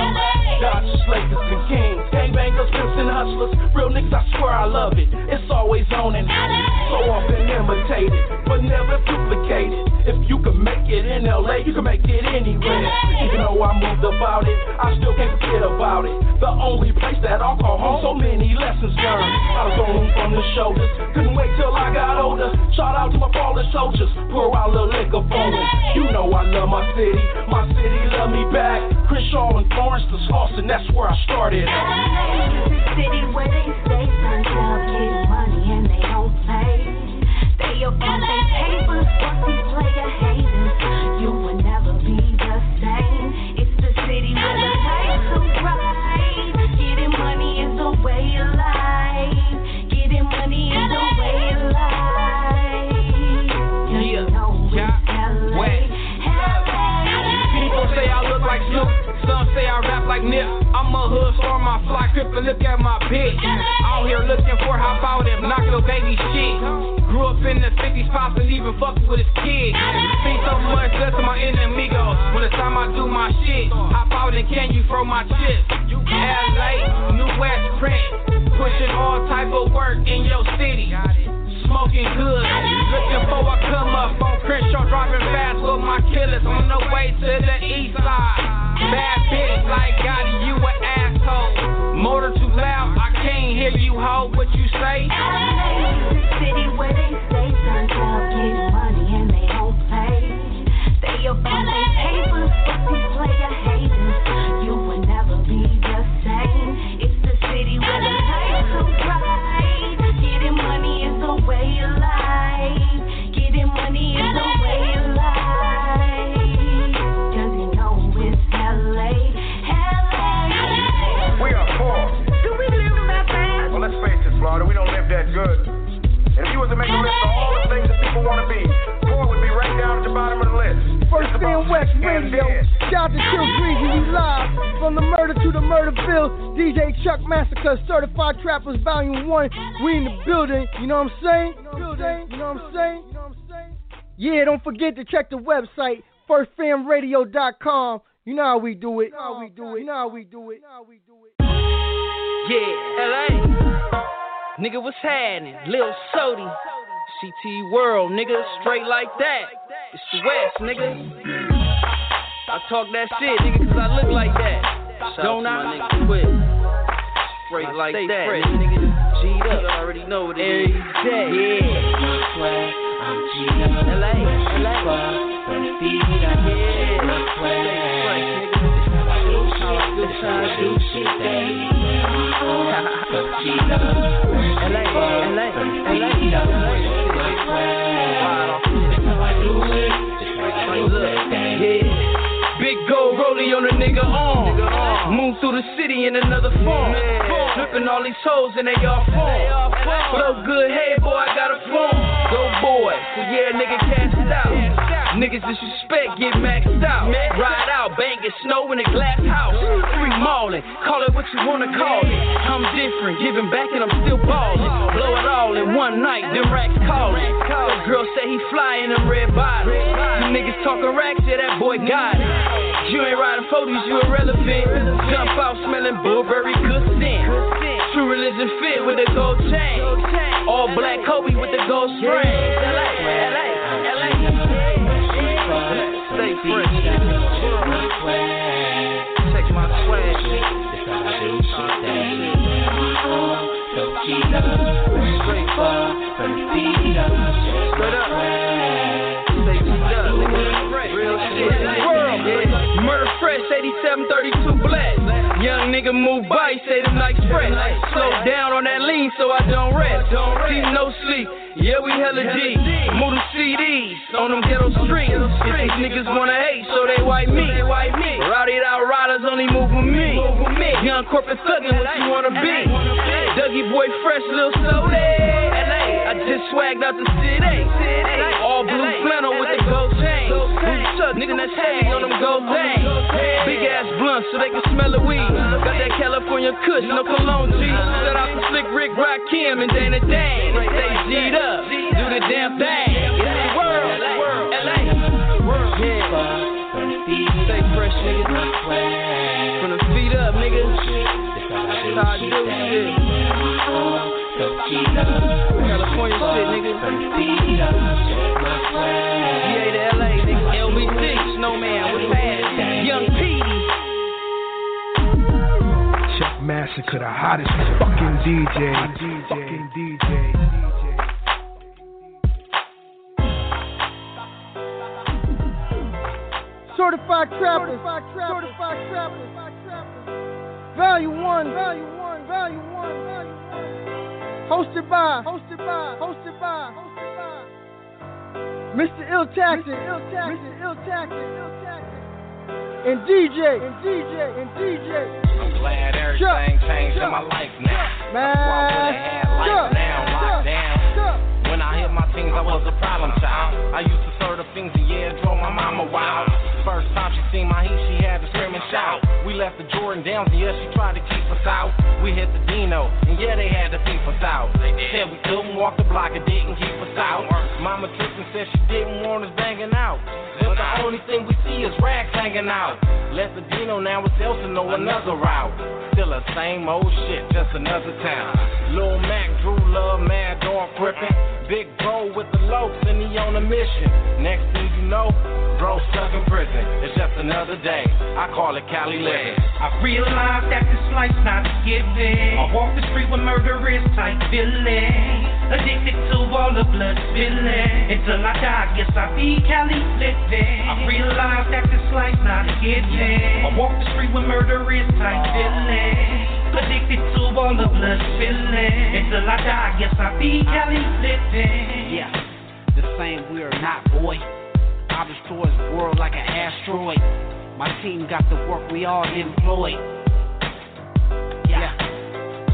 Dodgers, Lakers, and Kings, gangbangers, pimps, and hustlers. Real niggas, I swear I love it, it's always on and so often imitated, but never duplicated. If you can make it in LA, you can make it anywhere. Even though I moved about it, I still can't forget about it. The only place that I'll call home, so many lessons learned. I was on from the shoulders, couldn't wait till I got older. Shout out to my fallen soldiers, pour out a little liquor for them. You know I love my city love me back. Crenshaw and Florence to Slauson, that's where I started. The city where they say sons out getting money and they don't pay. They up on their papers, fuck these player haters. You will never be the same. It's the city where the life comes right. Money is the way of life. Getting money is the way of life. Yeah, you know people say I look like Snoop. Some say I rap like Nip. I'm a hood star, my fly cripple. Look at my bitch. Out here looking for how about him, knock your baby shit. Grew up in the 50s, pops, and even fucked with his kids. Think so much less of my enemigos. When it's time I do my shit, hop out and can you throw my chips? LA, New West print, pushing all type of work in your city. Smoking good, looking for a come up on Crenshaw, driving fast with my killers on the way to the east side. Bad bitch like Gotti, you an asshole. Motor too loud, I can't hear you, ho, what you say? City where they say sons out getting money and they don't pay. They up on their papers, fuck these player haters. You will never be the same. It's the city where the life comes right. Getting money is the way of life. Getting money is the way of life. Cause you know it's LA, LA. We are poor. Do we live that bad? Well, let's face it, Florida, we don't live that good. And if you was to make a list of all the things that people want to be, poor would be right down at the bottom of the list. First in West Radio, shout to Chill Greasy, we live. From the murder to the murderville, DJ Chuck Massacre, Certified Trappers, Volume 1. We in the building, you know what I'm saying? You know what I'm saying? Yeah, don't forget to check the website, 1stfamradio.com. You know how we do it. You know how we do it. Yeah, LA. Nigga, what's happening? Lil Sody. CT World, nigga. Straight like that. It's the West, nigga. I talk that shit, nigga, cause I look like that. Don't I? Straight like that, nigga. G'd up. You already know what it is. Every day. Yeah. I'm G'd up. L.A. I do shit that Big gold rollie on a nigga arm. Move through the city in another form. Flipping all these hoes and they all form. Blow good head, boy, I got a form. Go boy, so yeah, nigga, cast it out. Niggas disrespect, get maxed out. Ride out, bangin' snow in a glass house. Free mallin', call it what you wanna call it. I'm different, giving back and I'm still ballin'. Blow it all in one night, them racks callin'. The girl say he fly in them red bottoms. You niggas talkin' racks, yeah, that boy got it. You ain't riding 40s, you irrelevant. Jump out smellin' Burberry, good scent. True religion fit with a gold chain. All black Kobe with the gold string. LA. Stay fresh. Take my swag. It's how I do shit that you want. So keep up. Straight up. Straight up. Stay fresh. Real shit. Murder fresh. 8732 black. Young nigga move by. Say them nights fresh. Slow down on that lean so I don't rest. See no sleep. Yeah, we hella deep. Move the CDs on them ghetto streets. If these niggas wanna hate, so they wipe me. Routed out riders only move with me. Young corporate thuggin', what you wanna be? Dougie boy fresh, Lil Soda. I just swagged out the city. All blue flannel with the gold chain. Blue tuck, nigga, that's heavy on them gold things. Big ass blunt, so they can smell the weed. Got that California kush, no cologne G. Set out the Slick Rick, Rakim, and Dana Dane. They G'd up. Do the damn thing. Yeah. World, world, LA. World, yeah. Stay fresh, nigga. From the feet up, nigga. That's how I do shit. California shit, nigga. GA to LA, nigga. LBC, Snowman, what's happening? Young P. Chuck Massacure, the hottest fucking DJ. Fucking DJ. Certified trappers, Value One, hosted by Mr. Illustr8, and DJ. I'm glad everything changed in my life now. Man, I had life down. When I hit my teens, I was a problem child. I used to serve the things and yeah, it drove my mama wild. First time she seen my heat, she had to scream and shout. We left the Jordan Downs and yeah, she tried to keep us out. We hit the Dino and yeah, they had to keep us out. They said we couldn't walk the block, it didn't keep us out. Mama tripped and said she didn't want us banging out. But the only thing we see is rags hanging out. Left the Dino, now it's Elsinore, another route. Still the same old shit, just another town. Lil Mac, Drew Love, Mad Dog, Crippin'. Big bro with the lopes and he on a mission. Next thing you know, bro stuck in prison. It's just another day, I call it Cali Leg. I realized that this life's not given. I walk the street with murderers type villain. Addicted to all the blood spilling. Until I die, guess I be Cali living. I realized that this life's not given. I walk the street with murderers type villain. Addicted to all the blood spilling. Until I die, guess I be Cali living. Yeah, the same we are not, boy. I destroy this world like an asteroid. My team got the work we all employ. Yeah,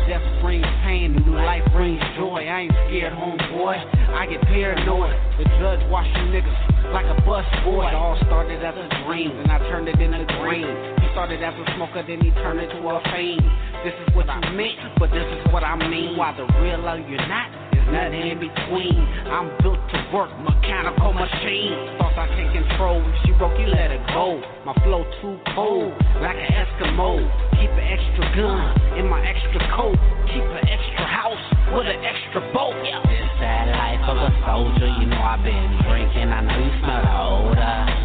death brings pain, new life brings joy. I ain't scared, homeboy. I get paranoid. The judge wash you niggas like a bus boy. It all started as a dream, and I turned it into green. Started as a smoker, then he turned into a fiend. This is what I meant, but this is what I mean. Why the real or you're not, there's nothing in between. I'm built to work, mechanical machine. Thoughts I can't control, if she broke, you let her go. My flow too cold, like an Eskimo. Keep an extra gun in my extra coat. Keep an extra house with an extra boat. This that life of a soldier, you know I've been drinking. I know you smell the odor.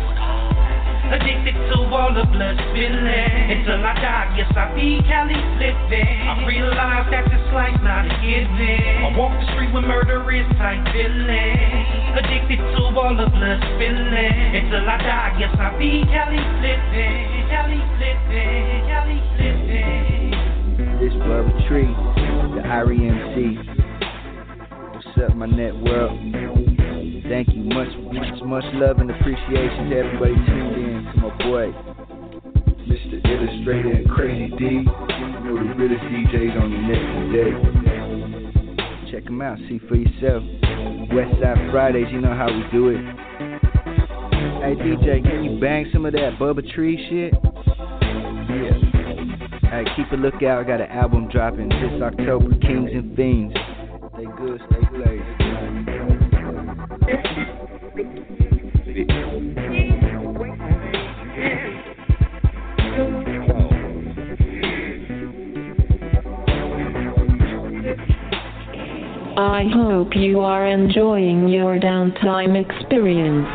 Addicted to all the blood spilling. Until I die, guess I be Cali living. I realize that this life's not given. I walk the street with murderers type villain. Addicted to all the blood spilling. Until I die, guess I be Cali living. Cali living, Cali living. This blood retreat, the IREMC. up my network. Thank you much love and appreciation to everybody tuned in to my boy Mr. Illustr8 and Crazy D. You know the realest DJs on the net today. Check them out, see for yourself. Westside Fridays, you know how we do it. Hey DJ, can you bang some of that Bubba Tree shit? Yeah. Hey, keep a lookout. I got an album dropping this October, Kings and Fiends. Stay good, stay blazed. I hope you are enjoying your downtime experience.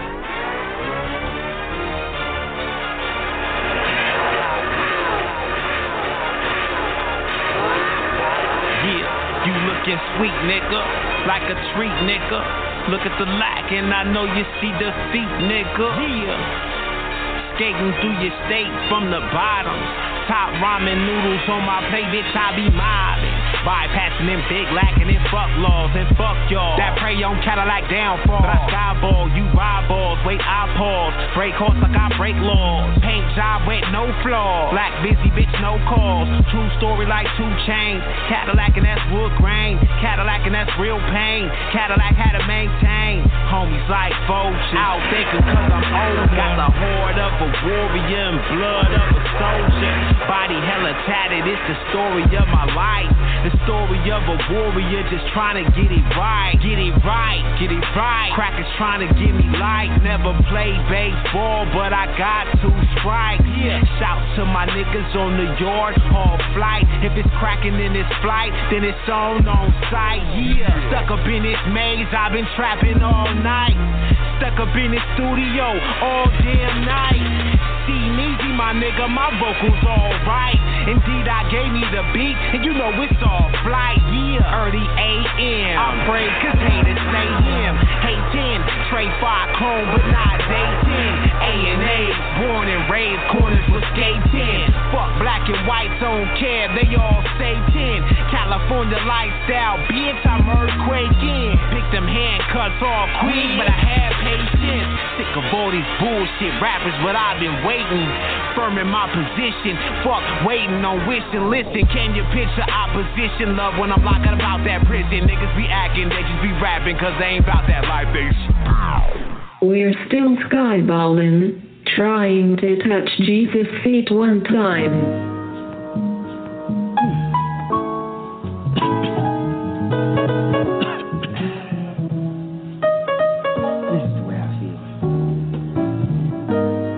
Sweet nigga, like a treat nigga. Look at the lack and I know you see defeat nigga. Yeah. Skating through your state from the bottom. Top ramen noodles on my plate, bitch, I be mobbing. Bypassing them big lacking and fuck laws and fuck y'all. That prey on Cadillac downfall. But I skyball, you eyeballs, wait I pause. Break horse like I break laws. Paint job wet, no flaws. Black busy bitch, no calls. True story like 2 Chainz. Cadillac and that's wood grain. Cadillac and that's real pain. Cadillac had to maintain. Homies like folks out thinking cause I'm old. Got the horde of a warrior and blood of a soldier. Body hella tatted, it's the story of my life. The story of a warrior just trying to get it right. Get it right, get it right. Crackers trying to give me light. Never played baseball, but I got 2 strikes. Yeah. Shout to my niggas on the yard, all flight. If it's cracking in this flight, then it's on sight. Yeah. Stuck up in this maze, I've been trapping all night. Stuck up in this studio all damn night. See, Neezy, my nigga, my vocals alright. Indeed, I gave me the beat, and you know it's all flight. Yeah, early AM. I pray, cause haters say him. Hey, 10, Trey 5, clone, but not day 10. A&A, born and raised, corners with skate 10. Fuck black and white, don't care, they all say 10. California lifestyle, bitch, I'm earthquaking. Pick them handcuffs off, queen, but I have patience. Sick of all these bullshit rappers, but I've been waiting. Firm in my position, fuck waiting on wishing. Listen, can you picture opposition? Love when I'm locking about that prison. Niggas be acting, they just be rapping, cause they ain't about that life, bitch. We're still skyballing, trying to touch Jesus' feet one time.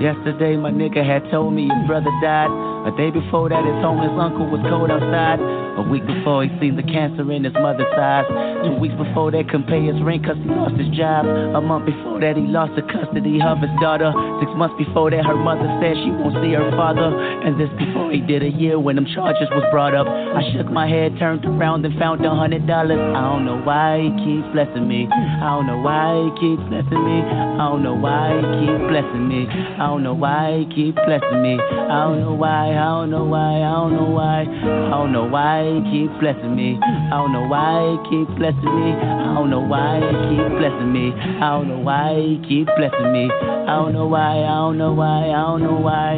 Yesterday, my nigga had told me his brother died. A day before that, his homeless uncle was cold outside. A week before, he seen the cancer in his mother's eyes. 2 weeks before that, couldn't pay his rent cause he lost his job. A month before that, he lost the custody of his daughter. 6 months before that, her mother said she won't see her father. And this before he did a year when them charges was brought up. I shook my head, turned around and found $100. I don't know why he keeps blessing me. I don't know why he keeps blessing me. I don't know why he keeps blessing me. I don't know why he keeps blessing me. I don't know why. I don't know why, I don't know why, I don't know why it keep blessing me. I don't know why it keep blessing me. I don't know why it keep blessing me. I don't know why it keep blessing me. I don't know why, I don't know why, I don't know why.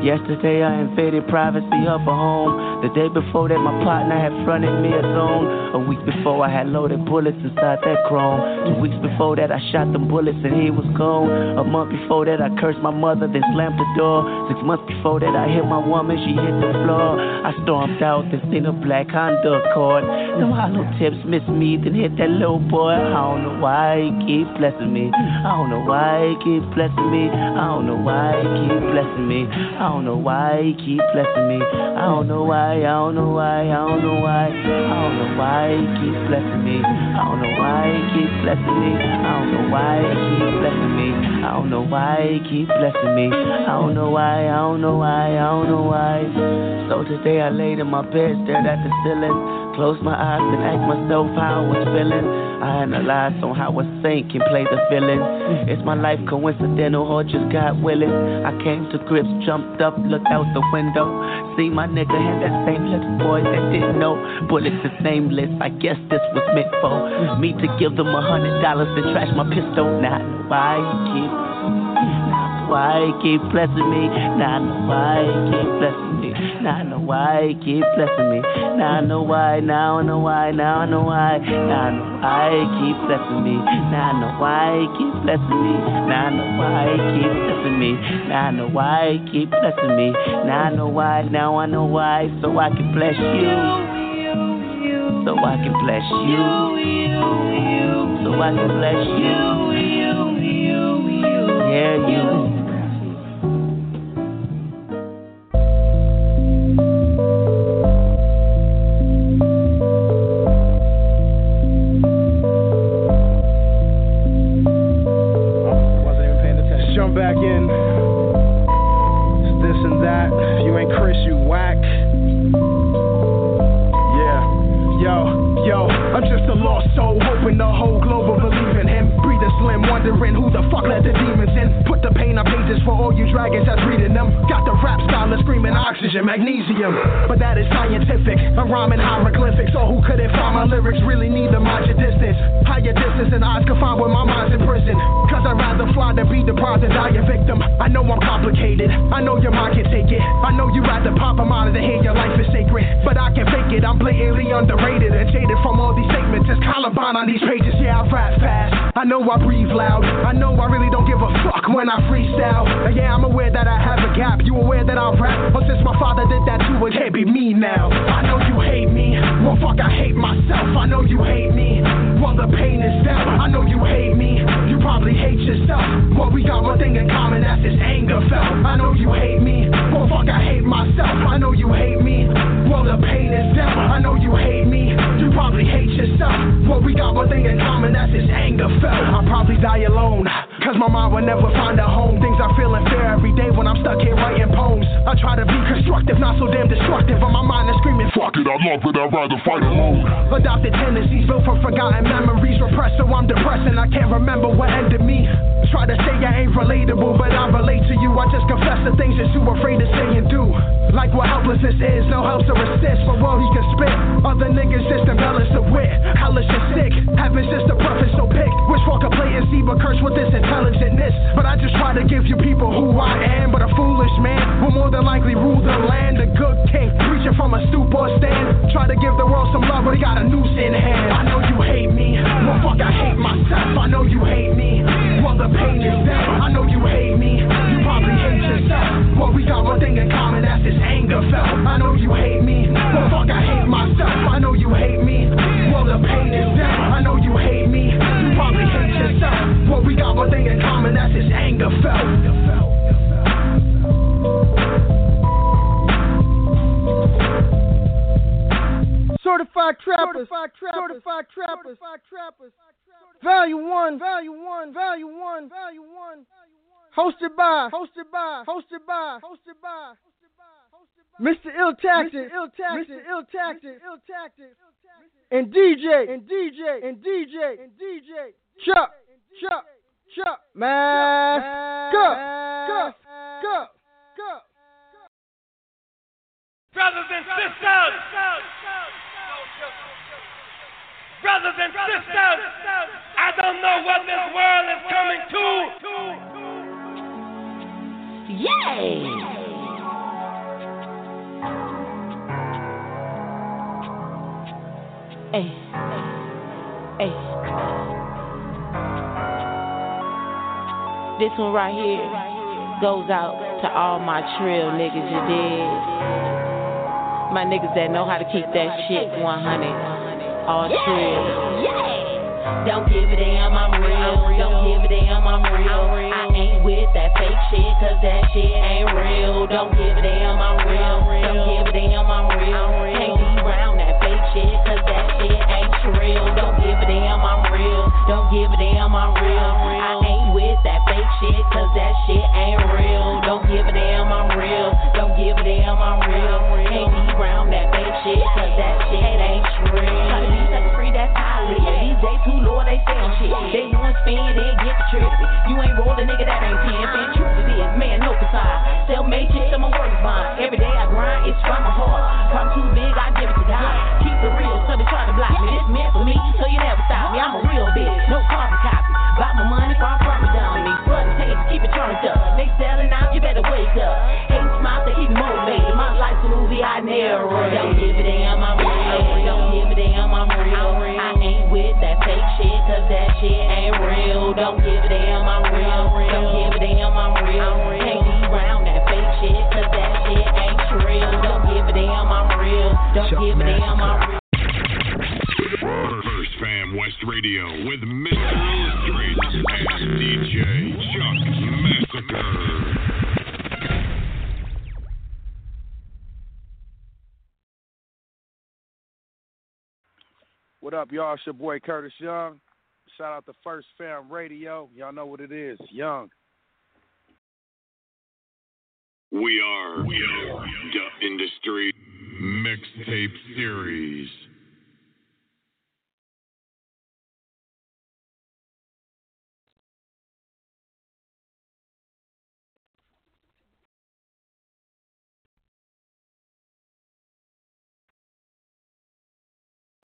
Yesterday I invaded privacy of a home. The day before that my partner had fronted me a zone. A week before I had loaded bullets inside that chrome. 2 weeks before that I shot them bullets and he was gone. A month before that I cursed my mother then slammed the door. 6 months before that I hit my woman, she hit the floor. I stormed out, this in a black Honda Accord. Them hollow tips missed me, then hit that little boy. I don't know why he keep blessing me. I don't know why he keep blessing me. I don't know why he keep blessing me. I don't know why he keep blessing me. I don't know why, I don't know why, I don't know why. I don't know why he keep blessing me. I don't know why he keep blessing me. I don't know why he keep blessing me. I don't know why he keep blessing me. I don't know why, I don't know why, I don't know why. So today I laid in my bed, stared at the ceiling, closed my eyes and asked myself how I was feeling. I analyzed on how a saint can play the villain. Is my life coincidental or just God willing? I came to grips, jumped up, looked out the window. See my nigga had that same look for boys that didn't know. Bullets is nameless, I guess this was meant for me to give them $100 and trash my pistol. Nah, why you keep blessing me? Nah, why you keep blessing me? Nah, why you keep blessing me? Nah, why. Nah, I keep blessing me. Nah, why keep blessing me? Nah, why keep blessing me? Nah, why keep blessing me? Nah, why. Now I know why. So I can bless you. So I can bless you. So I can bless you. Yeah, you. Back in, it's this and that. If you ain't Chris, you whack. Yeah, yo, I'm just a lost soul, hoping the whole globe will believe in him. Breathing slim, wondering who the fuck let the demons in. Put the pain on pages for all you dragons that's reading them. Got the rap style of screaming oxygen, magnesium. But that is scientific, I'm rhyming hieroglyphics. So who couldn't find my lyrics really need to mind your distance. Higher distance than eyes can find when my mind's in prison. Cause I'd rather fly than be deprived and die a victim. I know I'm complicated, I know your mind can take it. I know you'd rather pop a out of the head, your life is sacred. But I can fake it, I'm blatantly underrated and jaded from all these statements. It's Columbine on these pages, yeah I rap fast. I know I breathe loud, I know I really don't give a fuck when I freestyle. And yeah, I'm aware that I have a gap, you aware that I rap. But since my father did that too, it can't be me now. I know you hate me, well fuck I hate myself. I know you hate me, well the pain is down. I know you hate me, you probably hate yourself. Well, we got one thing in common, that's this anger felt. I know you hate me, well fuck I hate myself. I know you hate me, well the pain is down. I know you hate me, you probably hate yourself. Well, we got one thing in common, that's this anger felt. I'll probably die alone, cause my mind will never find a home. Things I feel and fear every day when I'm stuck here writing poems. I try to be constructive, not so damn destructive, but my mind is screaming, fuck it, I love it, I'd rather fight alone. Adopted tendencies built from forgotten memories. Repressed so I'm depressed and I can't remember what ended me. Try to say I ain't relatable, but I relate to you. I just confess the things that you afraid to say and do. Like what helplessness is, no helps or assist. But well, he can spit. Other niggas just embellish the wit. Hell is just sick. Heaven's just a preface so picked. Wish for complacency, but curse with this intelligentness. But I just try to give you people who I am. But a foolish man will more than likely rule the land. A good king, preaching from a stoop or stand. Try to give the world some love, but he got a noose in hand. I know you hate me. Well, fuck, I hate myself. I know you hate me. Well, the pain is down. I know you hate me. You probably hate yourself. Well, we got one thing in common, that's this anger felt. I know you hate me. Well, fuck, I hate myself. I know you hate me. Well, the pain is down. I know you hate me. You probably hate yourself. Well, we got one thing in common, that's this anger felt. Certified trappers. Value one. Hosted by. Mr. Illustr8 and DJ Chuckmassacure. Brothers and sisters, I don't know what this world is coming to. Yay! Hey. This one right here goes out to all my trill niggas, you dig? My niggas that know how to keep that shit 100. All trill. Yeah. Don't give a damn, I'm real. Don't give a damn, I'm real. I ain't with that fake shit, cause that shit ain't real. Don't give a damn, I'm real. Don't give a damn, I'm real. Can't be around that fake shit, cause that shit ain't real. Don't give a damn, I'm real. Don't give a damn, I'm real. I ain't with that fake shit, cause that shit ain't real. Don't give a damn, I'm real. Don't give a damn, I'm real. Can't be around that fake shit, cause that shit ain't real. Try to be such free, that's how I live. These days too low, they fail shit. They want to spend, they get the trip. You ain't rolled a nigga that ain't pimping. Truth it is, man, no facade. Self-made shit, I'm a work mine. Every day I grind, it's from my heart. Problem too big, I give It's meant for me, so you never stop me. I'm a real bitch, no carbon copy. Bought my money for I promised on me. Front page, keep it turned up. They selling out, you better wake up. Hate smiles, they keep motivated. My life's a movie I narrate. Don't give a damn, I'm real. Don't give a damn, I'm real. I ain't with that fake shit, cause that shit ain't real. Don't give a damn, I'm real. Don't give a damn, I'm real. Can't be round that fake shit, cause that shit ain't real. Don't give a damn, I'm real. Don't give a damn, I'm real. First Fam West Radio with Mr. Illustr8 and DJ Chuck Massacure. What up, y'all? It's your boy Curtis Young. Shout out to First Fam Radio. Y'all know what it is, Young. We are the Industry Mixtape Series.